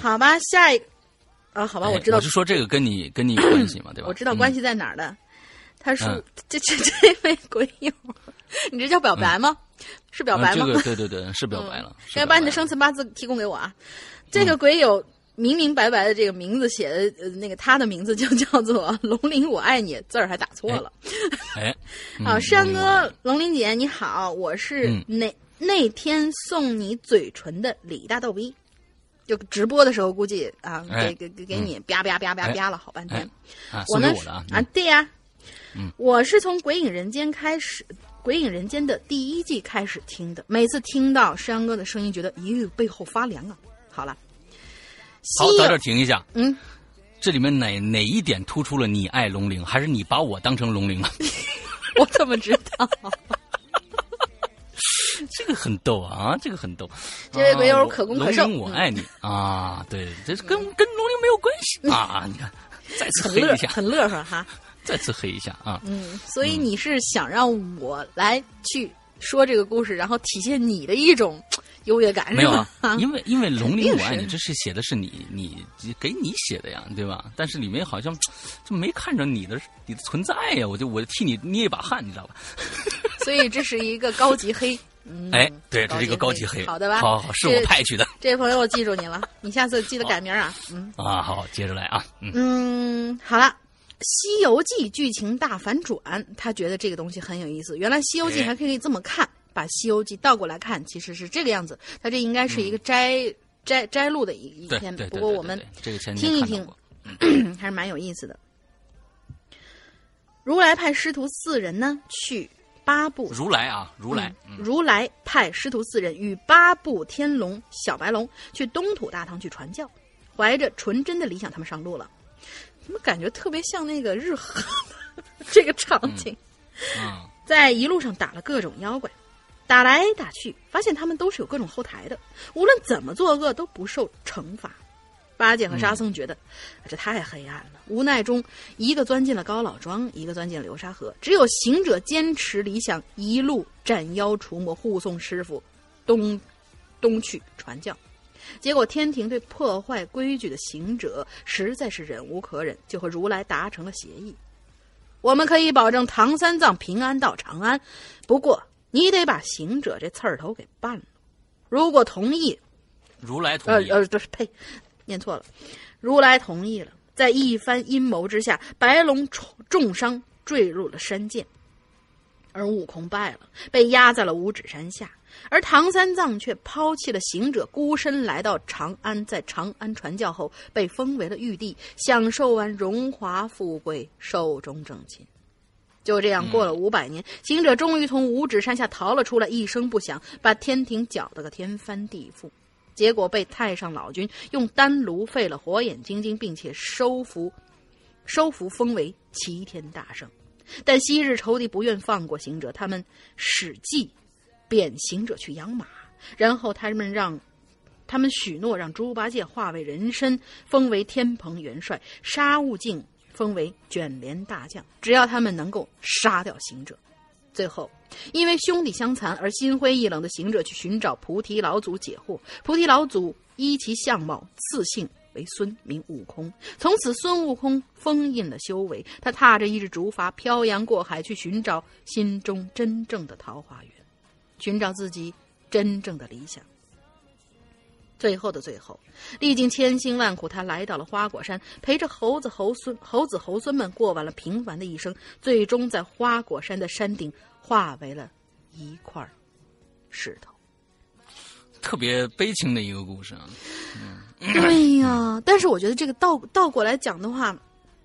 好吧，下一个啊，好吧，哎、我知道，我是说这个跟你跟你有关系嘛，对吧？我知道关系在哪儿的。嗯、他说：“嗯、这这这位鬼友，你这叫表白吗？嗯、是表白吗？”嗯、这个对对对，是表白了。要、嗯、把你的生辰八字提供给我啊！这个鬼友明明白白的这个名字写的，呃、那个他的名字就叫做龙鳞，我爱你，字儿还打错了。哎，哎啊，山哥，龙鳞姐你好，我是那、嗯、那天送你嘴唇的李大逗逼。就直播的时候，估计啊，给给给给你啪啪啪啪啪了好半天。我呢啊，对呀，我是从《鬼影人间》开始，《鬼影人间》的第一季开始听的。每次听到山哥的声音，觉得咦，背后发凉啊。好了，好，在这停一下。嗯，这里面哪哪一点突出了你爱龙鳞，还是你把我当成龙鳞了？我怎么知道？这个很逗啊，这个很逗。这位鬼友可攻可受，啊、龙鳞我爱你、嗯、啊！对，这跟跟龙鳞没有关系、嗯、啊！你看，再次黑一下，很乐呵哈，再次黑一下啊！嗯，所以你是想让我来去说这个故事，然后体现你的一种优越感？没有啊，因为因为龙鳞我爱你，这是写的是你你给你写的呀，对吧？但是里面好像就没看着你的你的存在呀，我就我替你捏一把汗，你知道吧？所以这是一个高级黑。嗯、哎，对，这是一个高级黑，好的吧？好，好，是我派去的。这位朋友，我记住你了，你下次记得改名啊。嗯啊，好，接着来啊。嗯，嗯好了，《西游记》剧情大反转，他觉得这个东西很有意思。原来《西游记》还可以这么看，哎、把《西游记》倒过来看，其实是这个样子。他这应该是一个摘、嗯、摘摘录的一一篇，不过我们听一听，嗯、还是蛮有意思的。如来派师徒四人呢去。八部如来啊，如来、嗯、如来派师徒四人与八部天龙小白龙去东土大唐去传教，怀着纯真的理想，他们上路了。怎么感觉特别像那个日和这个场景？嗯嗯、在一路上打了各种妖怪，打来打去，发现他们都是有各种后台的，无论怎么作恶都不受惩罚。八戒和沙僧觉得、嗯、这太黑暗了，无奈中一个钻进了高老庄，一个钻进了流沙河。只有行者坚持理想，一路斩妖除魔，护送师傅东东去传教。结果天庭对破坏规矩的行者实在是忍无可忍，就和如来达成了协议：我们可以保证唐三藏平安到长安，不过你得把行者这刺儿头给办了。如果同意，如来同意，呃呃，呸。念错了，如来同意了。在一番阴谋之下，白龙重伤坠入了山涧，而悟空败了，被压在了五指山下。而唐三藏却抛弃了行者，孤身来到长安。在长安传教后，被封为了玉帝，享受完荣华富贵，寿终正寝。就这样过了五百年，行者终于从五指山下逃了出来，一声不响，把天庭搅得个天翻地覆。结果被太上老君用丹炉废了火眼金睛，并且收服，收服封为齐天大圣。但昔日仇敌不愿放过行者，他们使计贬行者去养马，然后他们让。他们许诺让猪八戒化为人身，封为天蓬元帅，沙悟净封为卷帘大将，只要他们能够杀掉行者。最后因为兄弟相残而心灰意冷的行者去寻找菩提老祖解惑，菩提老祖依其相貌赐姓为孙，名悟空。从此孙悟空封印了修为，他踏着一只竹筏漂洋过海，去寻找心中真正的桃花源，寻找自己真正的理想。最后的最后，历经千辛万苦，他来到了花果山，陪着猴子猴孙猴子猴孙们过完了平凡的一生，最终在花果山的山顶化为了一块石头。特别悲情的一个故事啊！嗯、对呀、啊，但是我觉得这个倒倒过来讲的话，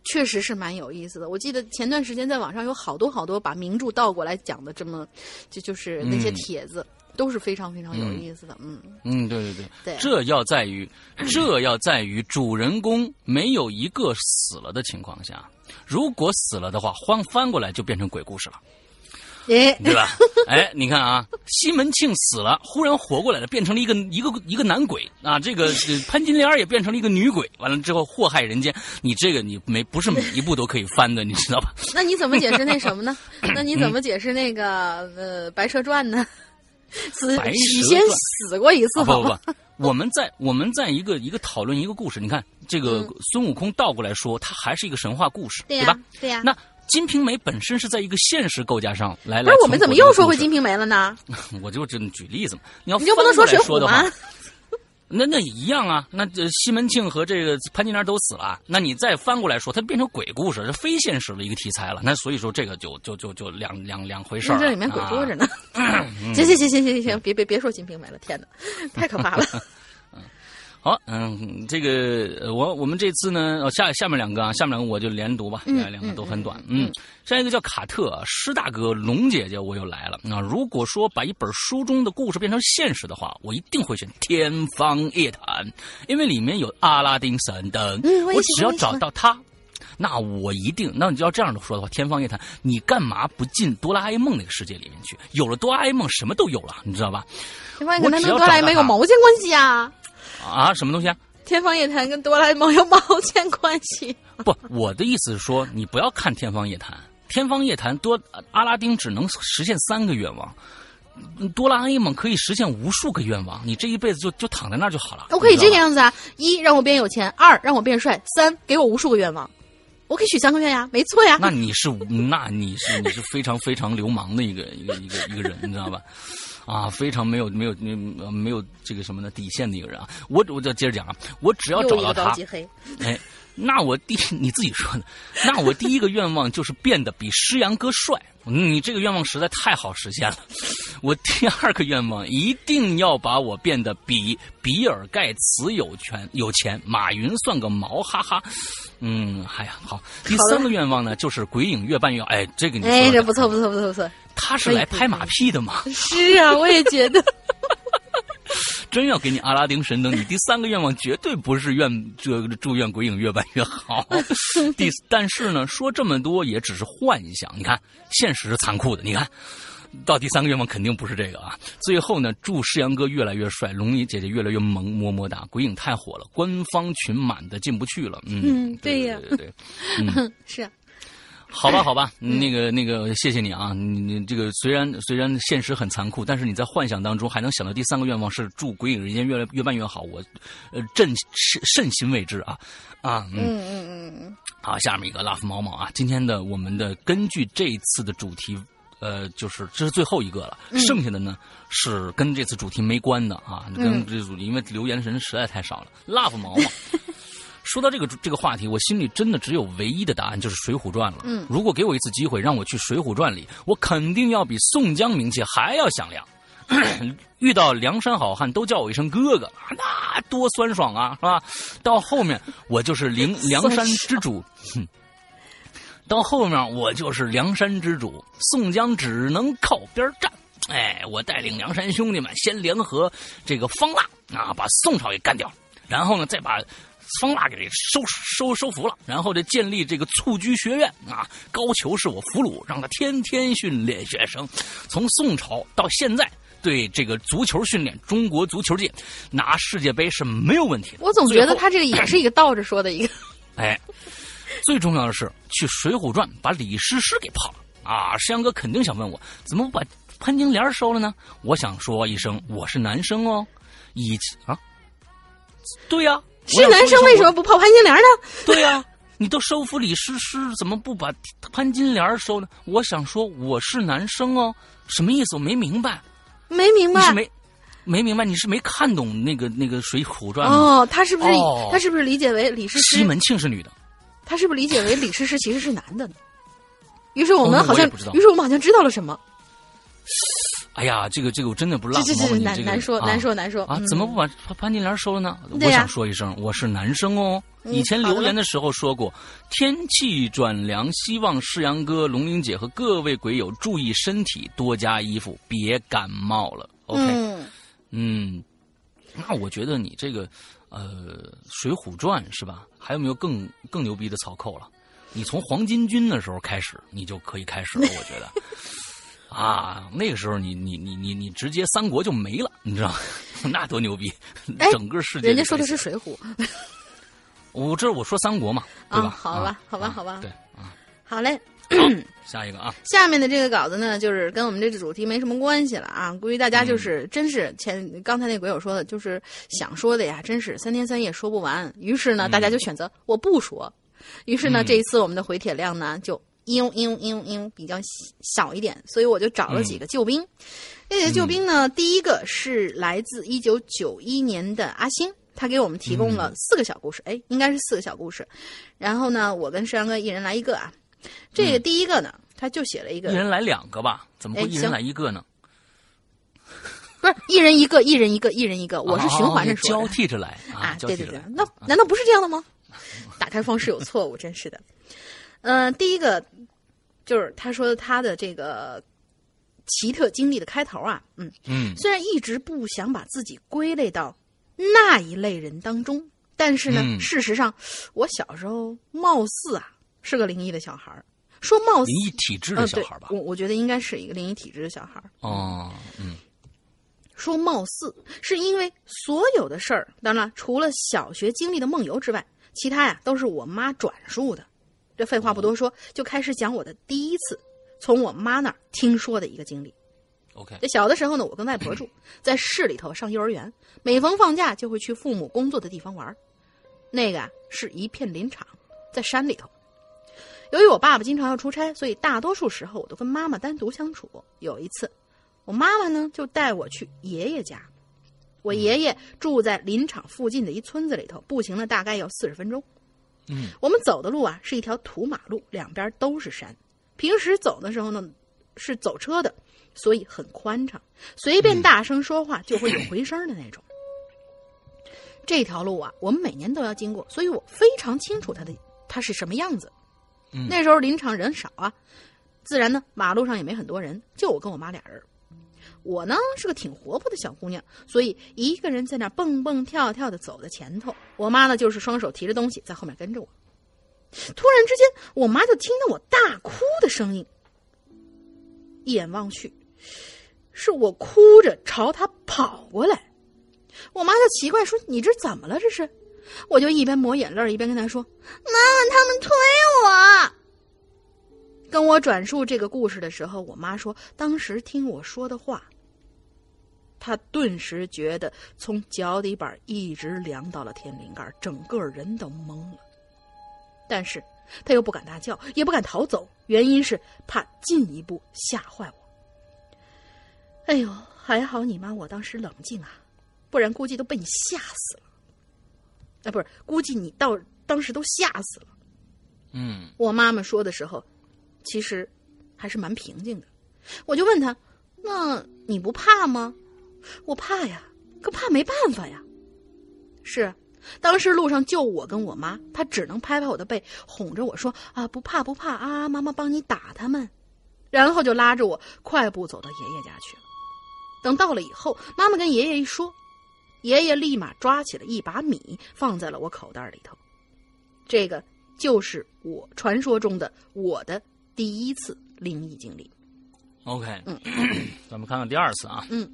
确实是蛮有意思的。我记得前段时间在网上有好多好多把名著倒过来讲的，这么就就是那些帖子。嗯，都是非常非常有意思的。嗯嗯，对对 对, 对这要在于这要在于主人公没有一个死了的情况下，如果死了的话，翻翻过来就变成鬼故事了，哎，对吧？哎，你看啊，西门庆死了，忽然活过来了，变成了一个一个一个男鬼啊！这个潘金莲也变成了一个女鬼，完了之后祸害人间。你这个你没不是每一步都可以翻的，你知道吧？那你怎么解释那什么呢？那你怎么解释那个呃《白蛇传》呢？死，你先死过一次好吗？啊、不不不，我们在我们在一个一个讨论一个故事。你看这个孙悟空倒过来说，它还是一个神话故事，嗯、对吧？对呀、啊啊。那《金瓶梅》本身是在一个现实构架上来来。不是我们怎么又说回《金瓶梅》了呢？我就只举例子嘛。你要翻过来说的话，你就不能说水浒吗？那那一样啊，那西门庆和这个潘金莲都死了，那你再翻过来说，它变成鬼故事，是非现实的一个题材了。那所以说这个就就就就两两两回事儿。这里面鬼多着呢。啊嗯、行行行行行行，别别别说《金瓶梅》了，天哪，太可怕了。嗯，好，嗯，这个我我们这次呢，哦、下下面两个啊，下面两个我就连读吧，嗯、两个都很短。嗯，嗯嗯下一个叫卡特施大哥，龙姐姐我又来了。那如果说把一本书中的故事变成现实的话，我一定会选《天方夜谭》，因为里面有阿拉丁神灯，嗯、我, 我只要找到他。那我一定，那你要这样的说的话，天方夜谭，你干嘛不进哆啦 A 梦那个世界里面去？有了哆啦 A 梦，什么都有了，你知道吧？天方夜谭跟哆啦 A 梦有毛线关系啊？啊，什么东西啊？天方夜谭跟哆啦 A 梦有毛线关系？不，我的意思是说，你不要看天方夜谭，天方夜谭多阿拉丁只能实现三个愿望。哆啦 A 梦可以实现无数个愿望，你这一辈子就就躺在那儿就好了。我可以这个样子啊：一让我变有钱，二让我变帅，三给我无数个愿望。我可以许三个愿呀，没错呀。那你是，那你是，你是非常非常流氓的一个一个一个一个人，你知道吧？啊，非常没有没有没有没有这个什么的底线的一个人啊！我我就接着讲啊，我只要找到他，哎，那我第你自己说的，那我第一个愿望就是变得比施阳哥帅，你这个愿望实在太好实现了。我第二个愿望一定要把我变得比比尔盖茨有权有钱，马云算个毛，哈哈。嗯，哎呀，好。第三个愿望呢，就是鬼影越办越好。哎，这个你说的，哎，这不错不错不错不错。他是来拍马屁的嘛？是啊，我也觉得。真要给你阿拉丁神灯，你第三个愿望绝对不是愿这祝愿鬼影越办越好。第，但是呢，说这么多也只是幻想。你看，现实是残酷的。你看。到第三个愿望肯定不是这个啊！最后呢，祝世阳哥越来越帅，龙姨姐姐越来越萌，么么哒！鬼影太火了，官方群满的进不去了。嗯，嗯对呀，对对对，嗯、是、啊。好吧，好吧，嗯、那个那个，谢谢你啊！你你这个虽然虽然现实很残酷，但是你在幻想当中还能想到第三个愿望是祝鬼影人间越来越办越好，我呃朕甚心为之啊啊嗯嗯嗯嗯。嗯好，下面一个 love 毛毛啊，今天的我们的根据这一次的主题。呃，就是这是最后一个了，嗯、剩下的呢是跟这次主题没关的啊，嗯、跟这主题因为留言人实在太少了。love 毛毛，说到这个这个话题，我心里真的只有唯一的答案就是《水浒传》了。嗯，如果给我一次机会让我去《水浒传》里，我肯定要比宋江名气还要响亮。遇到梁山好汉都叫我一声哥哥，那多酸爽啊，是吧？到后面我就是梁梁山之主。到后面我就是梁山之主，宋江只能靠边站。哎，我带领梁山兄弟们先联合这个方腊啊，把宋朝也干掉，然后呢再把方腊给收收收服了，然后就建立这个蹴鞠学院啊，高俅是我俘虏，让他天天训练学生。从宋朝到现在，对这个足球训练，中国足球界拿世界杯是没有问题的。我总觉得他这个也是一个倒着说的一个。哎，最重要的是去《水浒传》把李师师给泡了啊！石阳哥肯定想问我，怎么不把潘金莲收了呢？我想说一声，我是男生哦，以啊，对呀、啊。是男生为什么不泡潘金莲呢？对呀、啊，你都收服李师师，怎么不把潘金莲收呢？我想说我是男生哦，什么意思？我没明白，没明白，你是没没明白，你是没看懂那个那个《水浒传》吗？哦，他是不是、哦、他是不是理解为李师师西门庆是女的？他是不是理解为李师师其实是男的呢？于是我们好像，哦、于是我们好像知道了什么。哎呀，这个这个我真的不知道。这这这难难说难说难说啊！怎么不把潘金莲收了呢？我想说一声，我是男生哦。以前留言的时候说过，天气转凉，希望世阳哥、龙玲姐和各位鬼友注意身体，多加衣服，别感冒了。OK， 嗯，那我觉得你这个呃《水浒传》是吧？还有没有更更牛逼的草寇了？你从黄巾军的时候开始，你就可以开始了，我觉得。啊，那个时候你你你你你直接三国就没了，你知道吗？那多牛逼！整个世界人家说的是水浒，我这我说三国嘛，对吧？啊、好吧，好吧，好吧，啊、对啊，好嘞。下一个啊，下面的这个稿子呢，就是跟我们这主题没什么关系了啊。估计大家就是、嗯、真是前刚才那鬼友说的，就是想说的呀，真是三天三夜说不完。于是呢，大家就选择我不说。于是呢，嗯、这一次我们的回帖量呢就。因因因因比较小一点，所以我就找了几个救兵。那、嗯、些救兵呢，第一个是来自一九九一年的阿星，他给我们提供了四个小故事，哎、嗯，应该是四个小故事。然后呢，我跟石阳哥一人来一个啊。这个第一个呢，嗯、他就写了一个，一人来两个吧？怎么会一人来一个呢？不是一人一个，一人一个，一人一个，我是循环着说的、哦哦，交替着来啊。对对对，那难道不是这样的吗？打开方式有错误，真是的。呃，第一个就是他说他的这个奇特经历的开头啊，嗯嗯，虽然一直不想把自己归类到那一类人当中，但是呢，嗯、事实上我小时候貌似啊是个灵异的小孩，说貌似灵异体质的小孩吧，呃、我我觉得应该是一个灵异体质的小孩哦，嗯，说貌似是因为所有的事儿，当然了，除了小学经历的梦游之外，其他呀都是我妈转述的。这废话不多说，就开始讲我的第一次从我妈那儿听说的一个经历。OK， 这小的时候呢，我跟外婆住在市里头上幼儿园，每逢放假就会去父母工作的地方玩。那个啊是一片林场，在山里头。由于我爸爸经常要出差，所以大多数时候我都跟妈妈单独相处。有一次，我妈妈呢就带我去爷爷家，我爷爷住在林场附近的一村子里头，步行了大概要四十分钟。嗯，我们走的路啊是一条土马路，两边都是山。平时走的时候呢是走车的，所以很宽敞，随便大声说话就会有回声的那种。嗯、这条路啊，我们每年都要经过，所以我非常清楚它的它是什么样子。嗯、那时候林场人少啊，自然呢马路上也没很多人，就我跟我妈俩人。我呢是个挺活泼的小姑娘，所以一个人在那蹦蹦跳跳的走在前头，我妈呢就是双手提着东西在后面跟着我。突然之间，我妈就听到我大哭的声音，一眼望去，是我哭着朝她跑过来。我妈就奇怪说：“你这怎么了？这是？”我就一边抹眼泪一边跟她说：“妈妈，他们推我。”跟我转述这个故事的时候，我妈说，当时听我说的话，她顿时觉得从脚底板一直凉到了天灵盖，整个人都懵了。但是她又不敢大叫，也不敢逃走，原因是怕进一步吓坏我。哎呦，还好你妈我当时冷静啊，不然估计都被你吓死了。啊，不是，估计你到当时都吓死了。嗯，我妈妈说的时候其实还是蛮平静的。我就问他，那你不怕吗？我怕呀，可怕没办法呀。是，当时路上就我跟我妈，她只能拍拍我的背，哄着我说啊，不怕不怕啊，妈妈帮你打他们，然后就拉着我快步走到爷爷家去了。等到了以后，妈妈跟爷爷一说，爷爷立马抓起了一把米放在了我口袋里头。这个就是我传说中的我的第一次灵异经历。 OK， 嗯，咱们看看第二次啊。嗯，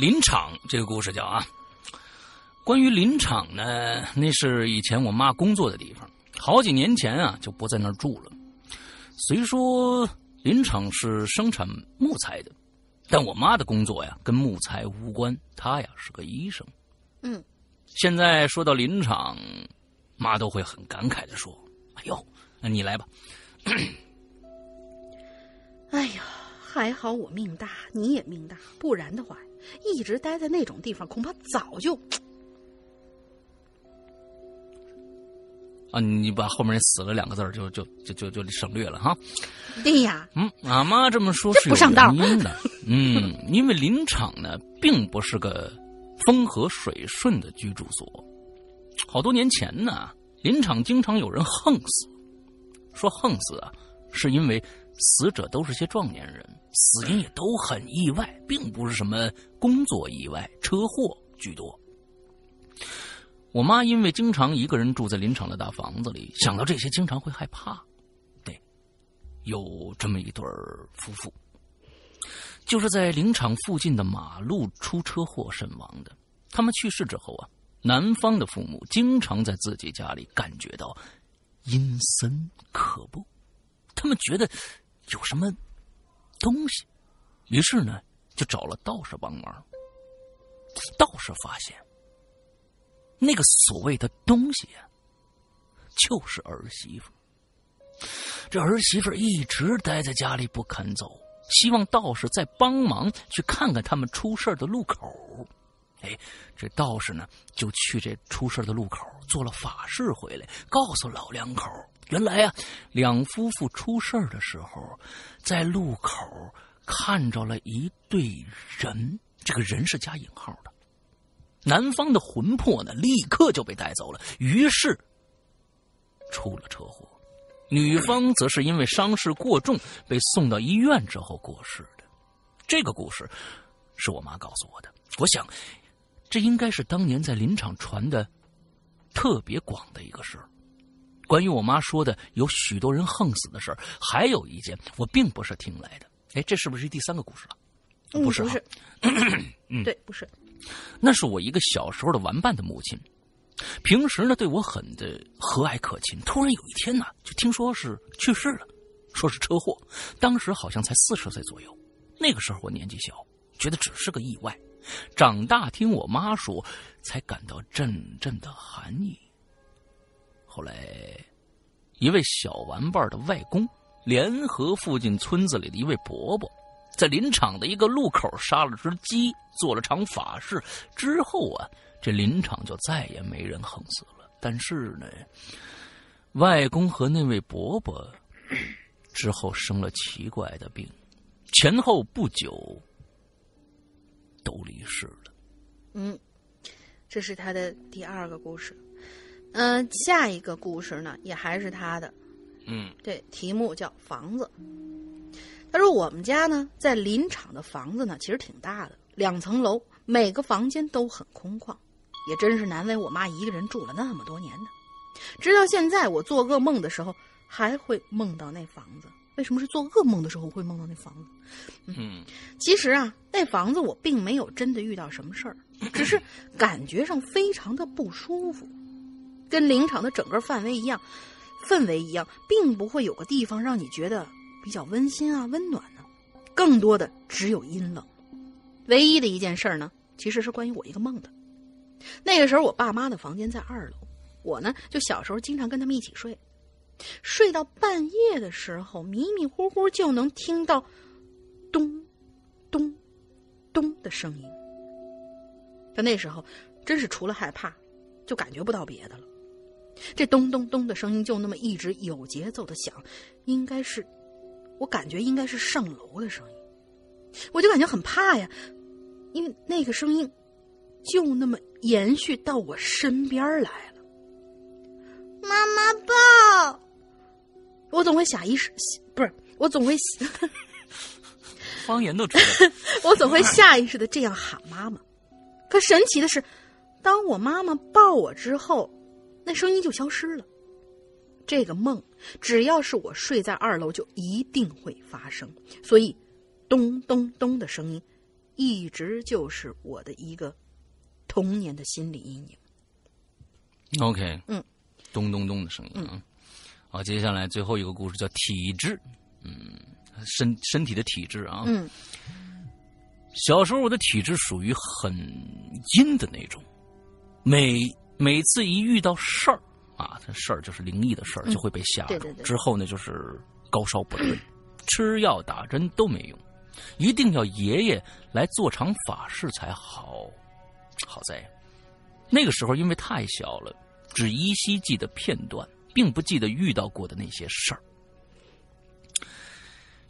林场这个故事叫啊，关于林场呢，那是以前我妈工作的地方，好几年前啊就不在那儿住了。虽说林场是生产木材的，但我妈的工作呀跟木材无关，她呀是个医生。嗯，现在说到林场，妈都会很感慨地说：“哎呦，那你来吧。”哎呀，还好我命大，你也命大，不然的话，一直待在那种地方，恐怕早就……啊，你把后面死了两个字就就就就就省略了哈。对呀，嗯，俺妈这么说是有原因的，嗯，因为林场呢，并不是个风和水顺的居住所。好多年前呢，林场经常有人横死，说横死啊，是因为死者都是些壮年人，死因也都很意外，并不是什么工作意外，车祸居多。我妈因为经常一个人住在林场的大房子里，想到这些经常会害怕。对，有这么一对夫妇，就是在林场附近的马路出车祸身亡的。他们去世之后啊，男方的父母经常在自己家里感觉到阴森可怖，他们觉得有什么东西，于是呢就找了道士帮忙。道士发现那个所谓的东西啊，就是儿媳妇。这儿媳妇一直待在家里不肯走，希望道士再帮忙去看看他们出事的路口。哎，这道士呢就去这出事的路口做了法事回来，告诉老两口，原来啊，两夫妇出事的时候，在路口看着了一对人，这个人是加引号的。男方的魂魄呢，立刻就被带走了，于是出了车祸。女方则是因为伤势过重，被送到医院之后过世的。这个故事是我妈告诉我的，我想这应该是当年在林场传的特别广的一个事儿。关于我妈说的有许多人横死的事儿，还有一件我并不是听来的。哎，这是不是第三个故事了？嗯、不是，不是、嗯，对，不是。那是我一个小时候的玩伴的母亲，平时呢对我很的和蔼可亲。突然有一天呢，就听说是去世了，说是车祸。当时好像才四十岁左右，那个时候我年纪小，觉得只是个意外。长大听我妈说，才感到阵阵的寒意。后来，一位小玩伴的外公联合附近村子里的一位伯伯，在林场的一个路口杀了只鸡，做了场法事之后啊，这林场就再也没人横死了。但是呢，外公和那位伯伯之后生了奇怪的病，前后不久都离世了。嗯，这是他的第二个故事。嗯、呃，下一个故事呢，也还是他的，嗯，对，题目叫房子。他说我们家呢，在林场的房子呢，其实挺大的，两层楼，每个房间都很空旷，也真是难为我妈一个人住了那么多年呢。直到现在，我做噩梦的时候还会梦到那房子。为什么是做噩梦的时候会梦到那房子？嗯，嗯其实啊，那房子我并没有真的遇到什么事儿，只是感觉上非常的不舒服。跟林场的整个范围一样，氛围一样，并不会有个地方让你觉得比较温馨啊、温暖呢、啊，更多的只有阴冷。唯一的一件事儿呢，其实是关于我一个梦的。那个时候我爸妈的房间在二楼，我呢就小时候经常跟他们一起睡，睡到半夜的时候，迷迷糊糊就能听到咚咚咚的声音。但那时候真是除了害怕，就感觉不到别的了。这咚咚咚的声音就那么一直有节奏的响，应该是，我感觉应该是上楼的声音。我就感觉很怕呀，因为那个声音就那么延续到我身边来了。妈妈抱！我总会下意识，不是，我总会方言都出来了，我总会下意识的这样喊妈妈。可神奇的是，当我妈妈抱我之后，那声音就消失了。这个梦只要是我睡在二楼就一定会发生，所以咚咚咚的声音一直就是我的一个童年的心理阴影。 OK， 嗯，咚咚咚的声音、啊嗯、好，接下来最后一个故事叫体质。嗯，身身体的体质啊。嗯，小时候我的体质属于很阴的那种，每每次一遇到事儿啊，这事儿就是灵异的事儿，就会被吓住、嗯、对对对，之后呢就是高烧不退，吃药打针都没用，一定要爷爷来做场法事才好。好在那个时候因为太小了，只依稀记得片段，并不记得遇到过的那些事儿。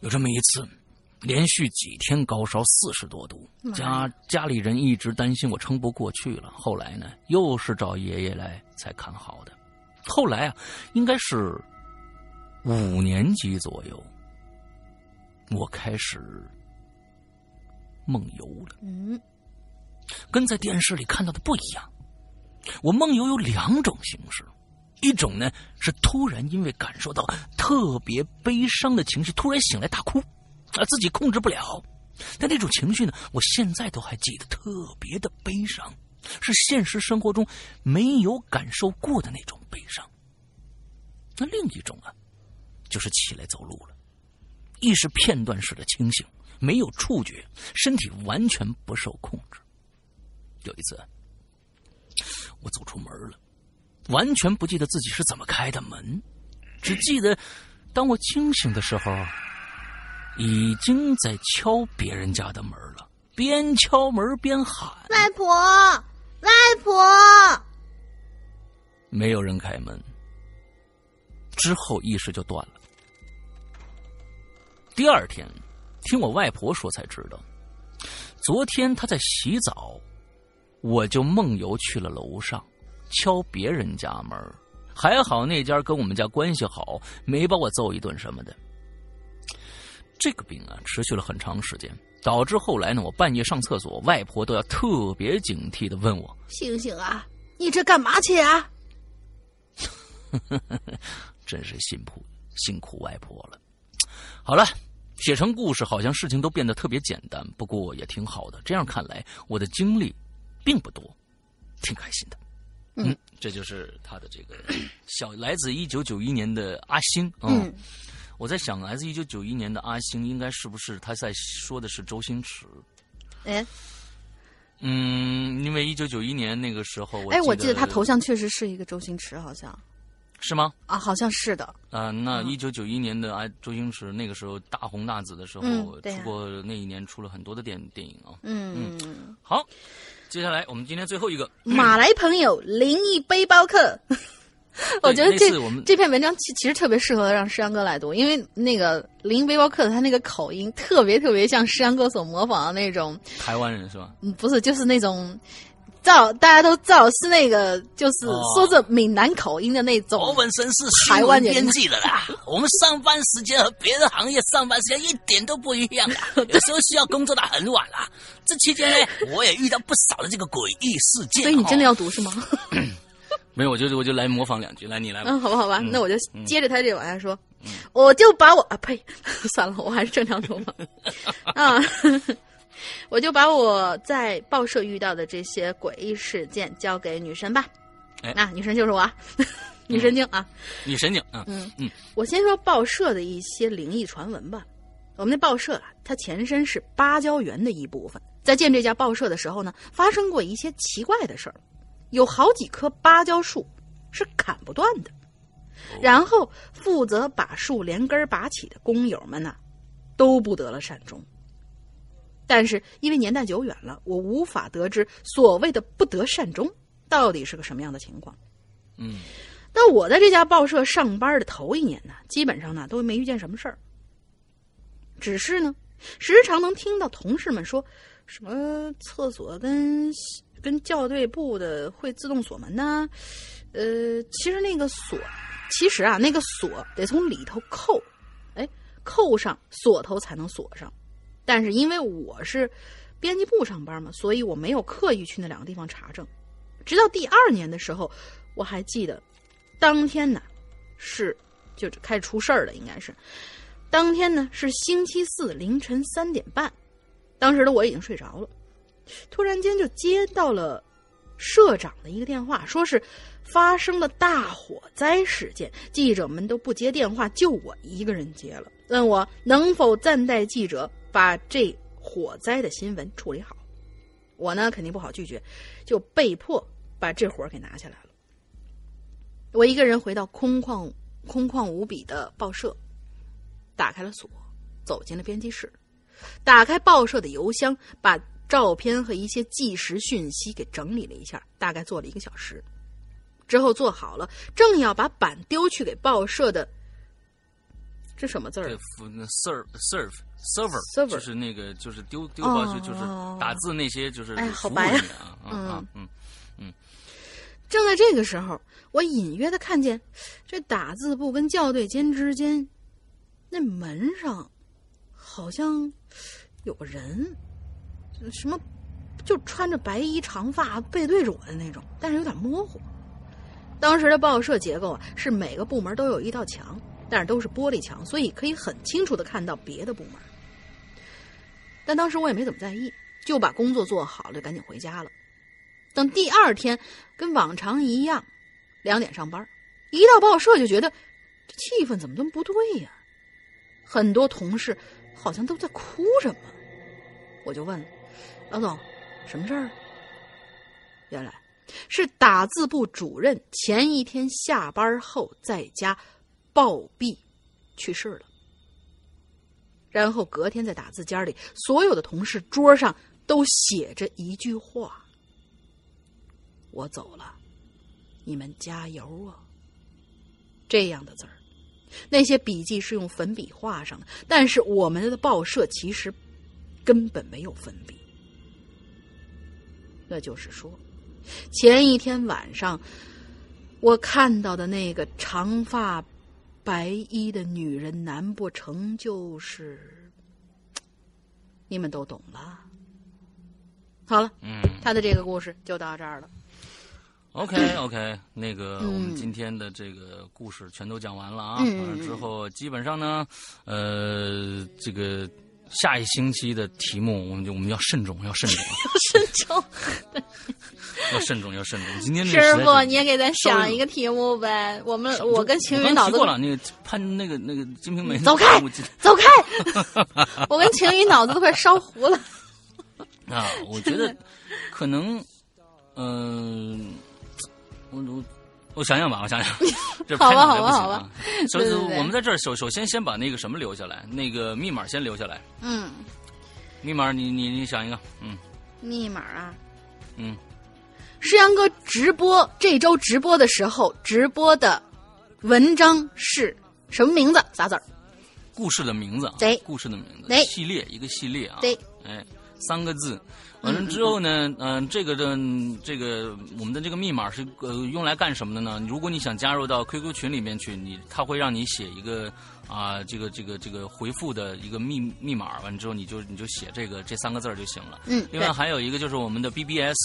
有这么一次，连续几天高烧四十多度，家家里人一直担心我撑不过去了，后来呢又是找爷爷来才看好的。后来啊，应该是五年级左右，我开始梦游了。嗯，跟在电视里看到的不一样。我梦游有两种形式，一种呢是突然因为感受到特别悲伤的情绪，突然醒来大哭，啊，自己控制不了。但这种情绪呢，我现在都还记得，特别的悲伤，是现实生活中没有感受过的那种悲伤。那另一种啊，就是起来走路了，意识片段式的清醒，没有触觉，身体完全不受控制。有一次，我走出门了，完全不记得自己是怎么开的门，只记得当我清醒的时候，已经在敲别人家的门了，边敲门边喊：“外婆，外婆！”没有人开门，之后意识就断了。第二天，听我外婆说才知道，昨天她在洗澡，我就梦游去了楼上，敲别人家门。还好那家跟我们家关系好，没把我揍一顿什么的。这个病啊，持续了很长时间，导致后来呢，我半夜上厕所，外婆都要特别警惕的问我：“醒醒啊，你这干嘛去啊？”真是辛苦辛苦外婆了。好了。写成故事好像事情都变得特别简单，不过也挺好的，这样看来我的经历并不多，挺开心的。 嗯， 嗯，这就是他的这个小来自一九九一年的阿星、嗯嗯、我在想来自一九九一年的阿星应该是不是他在说的是周星驰。哎，嗯，因为一九九一年那个时候我哎，我记得他头像确实是一个周星驰，好像是吗？啊，好像是的。啊、呃，那一九九一年的啊，周星驰那个时候大红大紫的时候，嗯、出过那一年出了很多的电电影啊、哦。嗯嗯，好，接下来我们今天最后一个马来朋友灵异背包客，我觉得这这篇文章其其实特别适合让诗阳哥来读，因为那个灵异背包客的他那个口音特别特别像诗阳哥所模仿的那种台湾人是吧？嗯，不是，就是那种。造大家都造是那个，就是说着闽南口音的那种。我本身是台湾编辑的啦，我们上班时间和别的行业上班时间一点都不一样啦，有时候需要工作到很晚啦。这期间呢，我也遇到不少的这个诡异事件。所以你真的要读是吗？没有，我就我就来模仿两句，来你来。嗯，好吧，好吧，嗯、那我就接着他这往下说。嗯、我就把我啊呸，算了，我还是正常读吧。啊。我就把我在报社遇到的这些诡异事件交给女神吧。哎，那、啊、女神就是我、啊嗯、女神经啊，女神经啊。嗯嗯，我先说报社的一些灵异传闻吧。我们那报社啊，它前身是芭蕉园的一部分。在建这家报社的时候呢，发生过一些奇怪的事儿，有好几棵芭蕉树是砍不断的，然后负责把树连根拔起的工友们呢、啊，都不得了善终。但是因为年代久远了，我无法得知所谓的不得善终到底是个什么样的情况。嗯，但我在这家报社上班的头一年呢，基本上呢都没遇见什么事儿，只是呢时常能听到同事们说什么厕所跟跟校对部的会自动锁门呢、啊。呃，其实那个锁，其实啊，那个锁得从里头扣，哎，扣上锁头才能锁上。但是因为我是编辑部上班嘛，所以我没有刻意去那两个地方查证。直到第二年的时候，我还记得，当天呢是就开始出事儿了，应该是当天呢是星期四凌晨三点半，当时的我已经睡着了，突然间就接到了社长的一个电话，说是发生了大火灾事件，记者们都不接电话，就我一个人接了，问我能否暂代记者把这火灾的新闻处理好。我呢肯定不好拒绝，就被迫把这活给拿下来了。我一个人回到空旷空旷无比的报社，打开了锁，走进了编辑室，打开报社的邮箱，把照片和一些即时讯息给整理了一下，大概做了一个小时之后做好了，正要把板丢去给报社的，这什么字儿 serve serve server, server 就是那个就是丢丢报社、哦、就是打字那些就是哎好白呀、啊啊、嗯嗯嗯。正在这个时候，我隐约的看见这打字部跟校对间之间那门上好像有个人，什么就穿着白衣长发背对着我的那种，但是有点模糊。当时的报社结构啊，是每个部门都有一道墙，但是都是玻璃墙，所以可以很清楚的看到别的部门。但当时我也没怎么在意，就把工作做好了，就赶紧回家了。等第二天跟往常一样，两点上班，一到报社就觉得这气氛怎么这么不对呀、啊？很多同事好像都在哭什么。我就问了，老总，什么事儿？原来是打字部主任前一天下班后在家暴毙去世了，然后隔天在打字间里，所有的同事桌上都写着一句话：我走了，你们加油啊，这样的字儿。那些笔记是用粉笔画上的，但是我们的报社其实根本没有粉笔。那就是说，前一天晚上我看到的那个长发白衣的女人，难不成就是……你们都懂了。好了，嗯，他的这个故事就到这儿了。OK OK， 那个我们今天的这个故事全都讲完了啊。嗯、完了之后，基本上呢，呃，这个下一星期的题目，我们就我们要慎重，要慎重，要慎重，要慎重，要慎重。今天师傅，你也给咱想一个题目呗？我们我跟晴雨脑子过了，那个潘那个那个《金瓶梅》，走开，走开！我跟晴雨脑子都快烧糊了。啊，我觉得可能，嗯、呃。我我我想想吧，我想想，这拍脑袋不行啊！所以我们在这儿首首先先把那个什么留下来，那个密码先留下来。嗯，密码你你你想一个，嗯，密码啊，嗯，诗阳哥直播这周直播的时候直播的文章是什么名字？仨字儿，故事的名字啊，对，故事的名字，对，系列一个系列啊，对，哎，三个字。完了之后呢，嗯、呃，这个的这个我们的这个密码是呃用来干什么的呢？如果你想加入到 Q Q 群里面去，你它会让你写一个啊、呃、这个这个这个回复的一个密密码，完之后你就你就写这个这三个字就行了。嗯。另外还有一个就是我们的 B B S，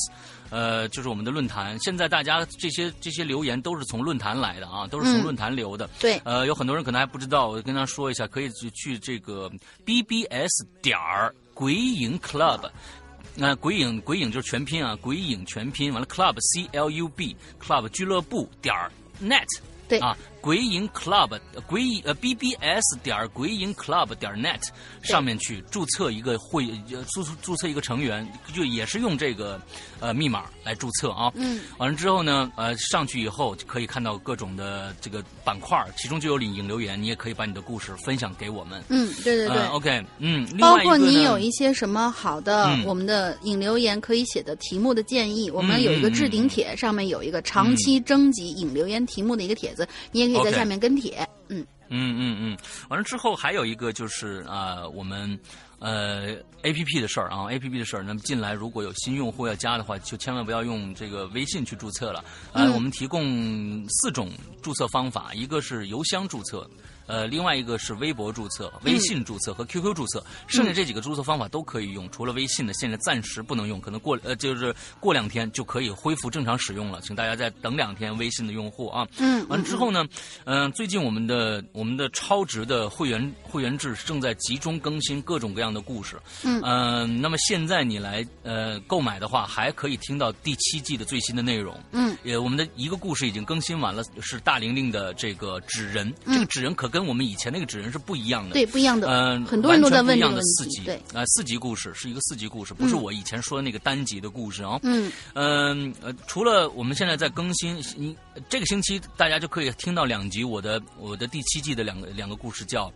呃，就是我们的论坛。现在大家这些这些留言都是从论坛来的啊，都是从论坛留的。嗯、对。呃，有很多人可能还不知道，我跟他说一下，可以去这个 B B S 点儿鬼影 Club。那、呃、鬼影鬼影就是全拼啊，鬼影全拼完了 club c l u b club 俱乐部点 net 对啊，鬼影 club 鬼影呃 b b s 点鬼影 club 点 net 上面去注册一个会注注册一个成员，就也是用这个呃密码来注册啊。嗯，完了之后呢，呃上去以后可以看到各种的这个板块，其中就有影留言，你也可以把你的故事分享给我们。嗯，对对对、呃、，OK， 嗯，包括你有一些什么好的、嗯、我们的影留言可以写的题目的建议，嗯、我们有一个置顶帖、嗯，上面有一个长期征集影留言题目的一个帖子，嗯、你也可以。可以在下面跟帖， okay. 嗯嗯嗯嗯，完了之后还有一个就是啊、呃，我们呃 ，A P P 的事儿啊 ，A P P 的事儿。那么近来如果有新用户要加的话，就千万不要用这个微信去注册了。呃，嗯、我们提供四种注册方法，一个是邮箱注册，呃，另外一个是微博注册、微信注册和 Q Q 注册，嗯、剩下这几个注册方法都可以用，除了微信呢，现在暂时不能用，可能过呃就是过两天就可以恢复正常使用了，请大家再等两天。微信的用户啊，嗯，完之后呢，嗯、呃，最近我们的我们的超值的会员会员制正在集中更新各种各样的故事，嗯、呃，那么现在你来呃购买的话，还可以听到第七季的最新的内容，嗯，也我们的一个故事已经更新完了，是大玲玲的这个纸人，嗯、这个纸人可跟我们以前那个纸人是不一样的，对，不一样的，呃，很多人都在问这个问题，完全不一样的四集，对，啊、呃，四集故事是一个四集故事，不是我以前说的那个单集的故事啊，嗯，嗯、呃，除了我们现在在更新，你这个星期大家就可以听到两集我的我的第七季的两个两个故事叫《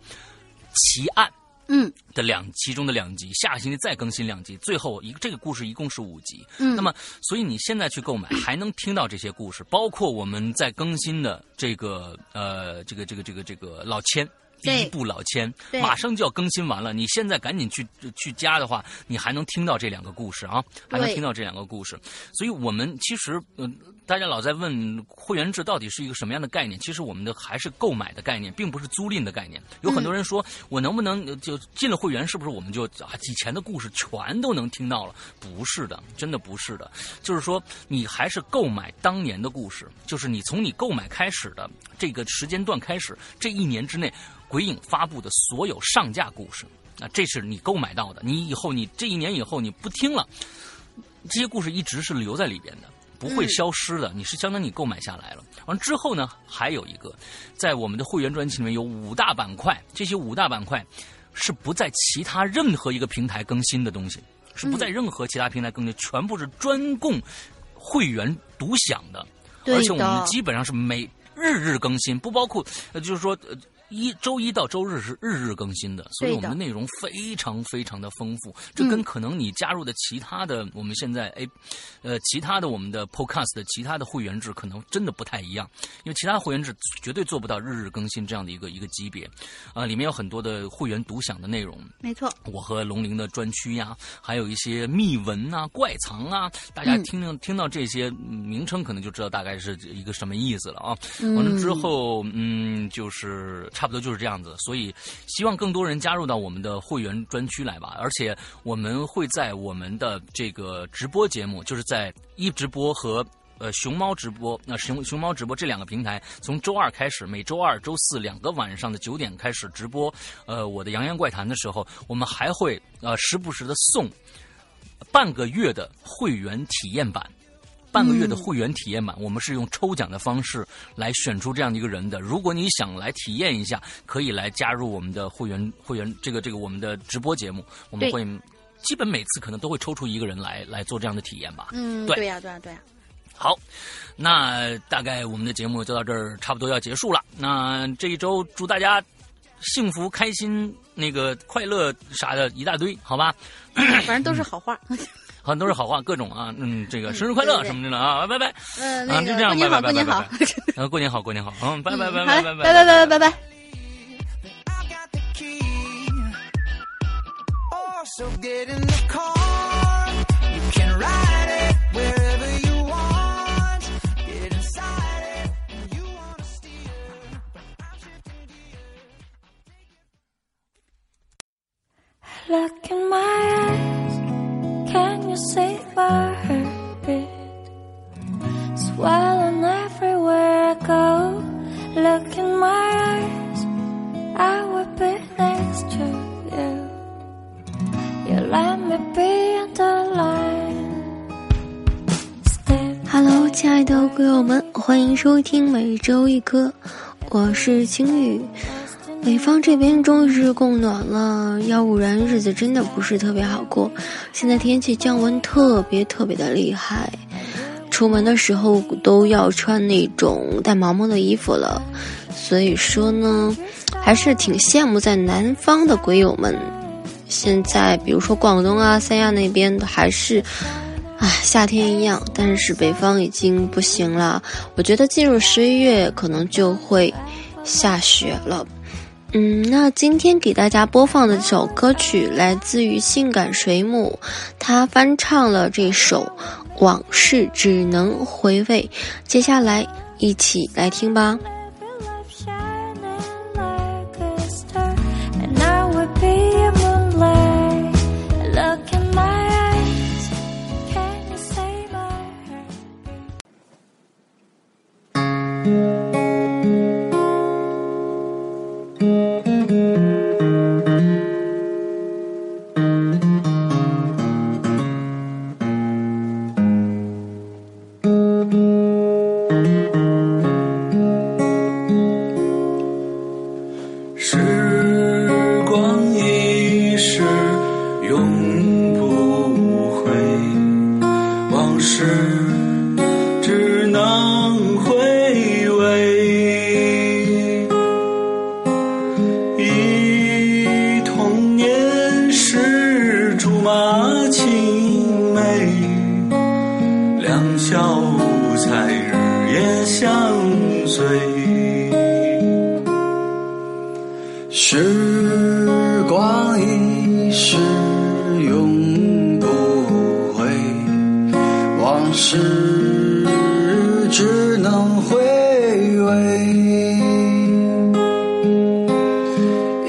奇案》。嗯的两其中的两集，下个星期再更新两集，最后一这个故事一共是五集。嗯，那么所以你现在去购买，还能听到这些故事，包括我们在更新的这个呃这个这个这个这个老千第一部老千，马上就要更新完了，你现在赶紧去去加的话，你还能听到这两个故事啊，还能听到这两个故事。所以我们其实嗯。呃大家老在问会员制到底是一个什么样的概念，其实我们的还是购买的概念，并不是租赁的概念。有很多人说、嗯、我能不能就进了会员是不是我们就啊以前的故事全都能听到了，不是的，真的不是的，就是说你还是购买当年的故事，就是你从你购买开始的这个时间段开始，这一年之内鬼影发布的所有上架故事啊，这是你购买到的，你以后你这一年以后你不听了，这些故事一直是留在里边的，不会消失的，你是相当于你购买下来了。完之后呢，还有一个，在我们的会员专辑里面有五大板块，这些五大板块是不在其他任何一个平台更新的东西，是不在任何其他平台更新，全部是专供会员独享的。而且我们基本上是每日日更新，不包括，呃，就是说。呃一周一到周日是日日更新的，所以我们的内容非常非常的丰富。这跟可能你加入的其他的、嗯、我们现在哎，呃，其他的我们的 podcast 的其他的会员制可能真的不太一样，因为其他会员制绝对做不到日日更新这样的一个一个级别，啊、呃，里面有很多的会员独享的内容。没错，我和龙鳞的专区呀、啊，还有一些秘闻啊、怪藏啊，大家听听、嗯、听到这些名称可能就知道大概是一个什么意思了啊。完了、嗯、之后，嗯，就是。差不多就是这样子，所以希望更多人加入到我们的会员专区来吧。而且我们会在我们的这个直播节目，就是在一直播和呃熊猫直播，那、呃、熊熊猫直播这两个平台，从周二开始，每周二、周四两个晚上的九点开始直播。呃，我的《扬言怪谈》的时候，我们还会呃时不时的送半个月的会员体验版。半个月的会员体验版，嗯、我们是用抽奖的方式来选出这样的一个人的。如果你想来体验一下，可以来加入我们的会员会员这个这个我们的直播节目，我们会基本每次可能都会抽出一个人来来做这样的体验吧。嗯，对呀，对呀、啊，对呀、啊。好，那大概我们的节目就到这儿，差不多要结束了。那这一周祝大家幸福、开心、那个快乐啥的一大堆，好吧？反正都是好话。嗯好像都是好话，各种啊，嗯，这个生日快乐什么的了啊，拜拜。嗯，那就这样，拜拜拜拜拜拜。然后过年好，过年好，嗯，拜拜拜拜拜拜拜拜拜拜拜。Look in my eyes.Can you see my heartbeat? Swelling everywhere I go. Look in my eyes, I will be next to you. You let me be on the line. Hello， 亲爱的鬼友们，欢迎收听每周一歌，我是青雨。北方这边终于是供暖了，要不然日子真的不是特别好过。现在天气降温特别特别的厉害，出门的时候都要穿那种带毛毛的衣服了。所以说呢，还是挺羡慕在南方的鬼友们。现在比如说广东啊、三亚那边还是啊，夏天一样，但是北方已经不行了。我觉得进入十一月可能就会下雪了。嗯，那今天给大家播放的这首歌曲来自于性感水母，她翻唱了这首《往事只能回味》，接下来一起来听吧。时光一逝永不回，往事只能回味。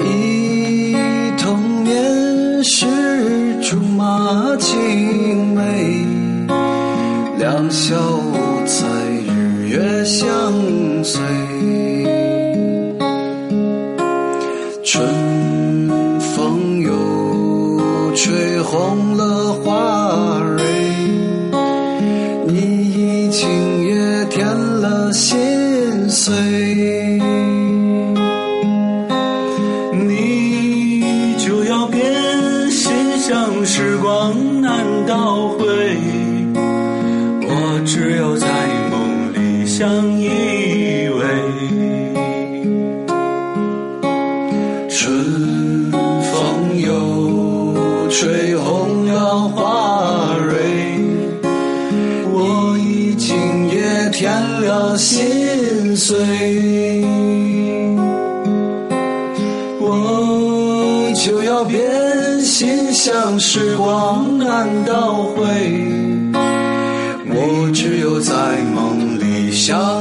忆童年时竹马青梅，两小无猜日月相随。春风又吹红了花蕊，你已经也添了心碎。你就要变心，像时光难倒回，我只有在梦里相依偎。春风又吹红了花蕊，我已经也添了心碎。我就要变心，像时光难倒回，我只有在梦里相